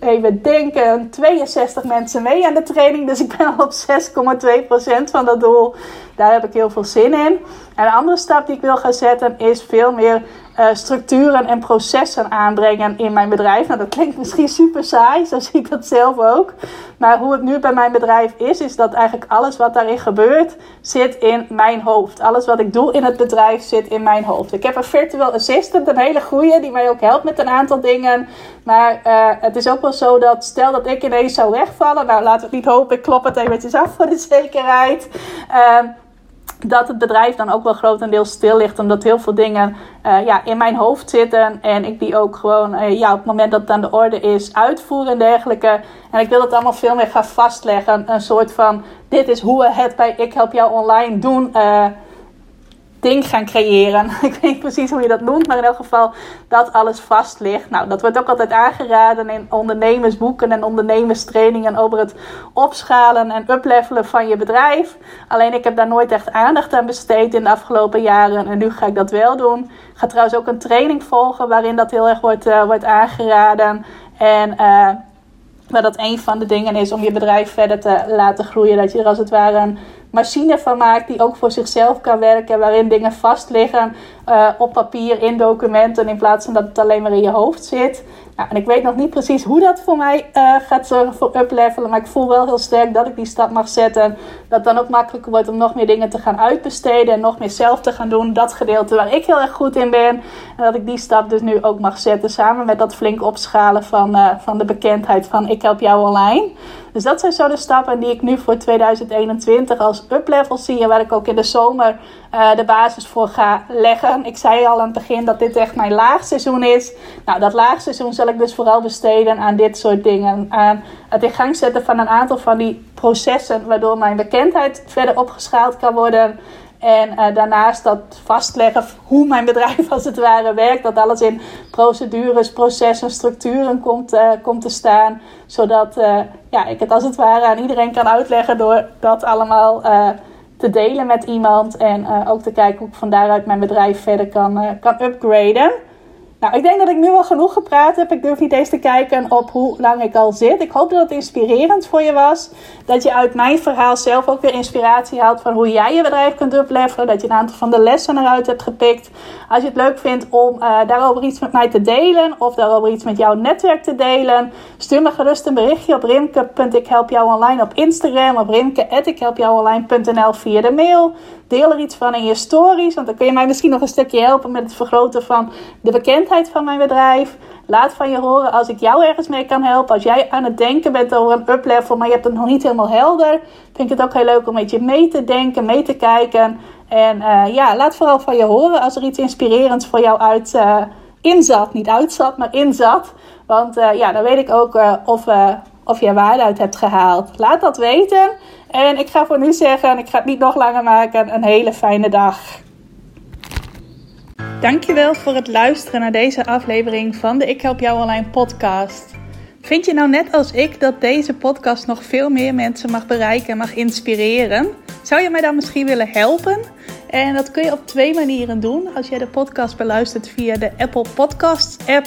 even denken, tweeënzestig mensen mee aan de training. Dus ik ben al op zes komma twee procent van dat doel. Daar heb ik heel veel zin in. En een andere stap die ik wil gaan zetten is veel meer uh, structuren en processen aanbrengen in mijn bedrijf. Nou, dat klinkt misschien super saai, zo zie ik dat zelf ook. Maar hoe het nu bij mijn bedrijf is, is dat eigenlijk alles wat daarin gebeurt, zit in mijn hoofd. Alles wat ik doe in het bedrijf zit in mijn hoofd. Ik heb een virtual assistant, een hele goeie, die mij ook helpt met een aantal dingen. Maar uh, het is ook wel zo dat, stel dat ik ineens zou wegvallen, nou laten we het niet hopen, ik klop het eventjes af voor de zekerheid. Uh, Dat het bedrijf dan ook wel grotendeels stil ligt. Omdat heel veel dingen uh, ja, in mijn hoofd zitten. En ik die ook gewoon uh, ja, op het moment dat het aan de orde is uitvoeren en dergelijke. En ik wil dat allemaal veel meer gaan vastleggen. Een soort van, dit is hoe we het bij Ik Help Jou Online doen uh, ding gaan creëren. Ik weet niet precies hoe je dat noemt. Maar in elk geval dat alles vast ligt. Nou, dat wordt ook altijd aangeraden in ondernemersboeken en ondernemerstrainingen over het opschalen en uplevelen van je bedrijf. Alleen ik heb daar nooit echt aandacht aan besteed in de afgelopen jaren. En nu ga ik dat wel doen. Ik ga trouwens ook een training volgen waarin dat heel erg wordt, uh, wordt aangeraden. En uh, waar dat een van de dingen is om je bedrijf verder te laten groeien. Dat je er als het ware een machine van maakt die ook voor zichzelf kan werken, waarin dingen vast liggen uh, op papier, in documenten, in plaats van dat het alleen maar in je hoofd zit. Nou, en ik weet nog niet precies hoe dat voor mij uh, gaat zorgen voor uplevelen, maar ik voel wel heel sterk dat ik die stap mag zetten. Dat dan ook makkelijker wordt om nog meer dingen te gaan uitbesteden en nog meer zelf te gaan doen. Dat gedeelte waar ik heel erg goed in ben. En dat ik die stap dus nu ook mag zetten, samen met dat flink opschalen van, uh, van de bekendheid van Ik Help Jou Online. Dus dat zijn zo de stappen die ik nu voor tweeduizend eenentwintig als uplevel zie. En waar ik ook in de zomer uh, de basis voor ga leggen. Ik zei al aan het begin dat dit echt mijn laagseizoen is. Nou, dat laagseizoen zal ik dus vooral besteden aan dit soort dingen. Aan het in gang zetten van een aantal van die processen. Waardoor mijn bekendheid verder opgeschaald kan worden. En uh, daarnaast dat vastleggen hoe mijn bedrijf als het ware werkt. Dat alles in procedures, processen, structuren komt, uh, komt te staan. Zodat uh, ja, ik het als het ware aan iedereen kan uitleggen door dat allemaal uh, te delen met iemand. En uh, ook te kijken hoe ik van daaruit mijn bedrijf verder kan, uh, kan upgraden. Nou, ik denk dat ik nu al genoeg gepraat heb. Ik durf niet eens te kijken op hoe lang ik al zit. Ik hoop dat het inspirerend voor je was. Dat je uit mijn verhaal zelf ook weer inspiratie haalt van hoe jij je bedrijf kunt uplevelen. Dat je een aantal van de lessen eruit hebt gepikt. Als je het leuk vindt om uh, daarover iets met mij te delen. Of daarover iets met jouw netwerk te delen. Stuur me gerust een berichtje op rimke punt ik help jou online op Instagram. Op rimke punt ik help jou online punt n l via de mail. Deel er iets van in je stories. Want dan kun je mij misschien nog een stukje helpen met het vergroten van de bekendheid van mijn bedrijf. Laat van je horen als ik jou ergens mee kan helpen. Als jij aan het denken bent over een uplevel, maar je hebt het nog niet helemaal helder. Vind ik het ook heel leuk om met je mee te denken, mee te kijken. En uh, ja, laat vooral van je horen als er iets inspirerends voor jou uit, uh, in zat. Niet uit zat, maar in zat. Want uh, ja, dan weet ik ook uh, of, uh, of je waarde uit hebt gehaald. Laat dat weten. En ik ga voor nu zeggen, ik ga het niet nog langer maken, een hele fijne dag. Dankjewel voor het luisteren naar deze aflevering van de Ik Help Jou Online podcast. Vind je nou net als ik dat deze podcast nog veel meer mensen mag bereiken en mag inspireren? Zou je mij dan misschien willen helpen? En dat kun je op twee manieren doen. Als jij de podcast beluistert via de Apple Podcasts app,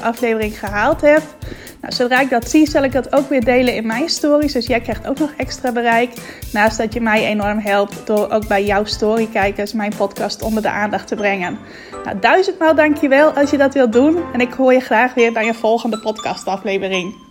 aflevering gehaald hebt. Nou, zodra ik dat zie, zal ik dat ook weer delen in mijn stories. Dus jij krijgt ook nog extra bereik. Naast dat je mij enorm helpt door ook bij jouw storykijkers mijn podcast onder de aandacht te brengen. Nou, duizendmaal dankjewel als je dat wilt doen. En ik hoor je graag weer bij een volgende podcastaflevering.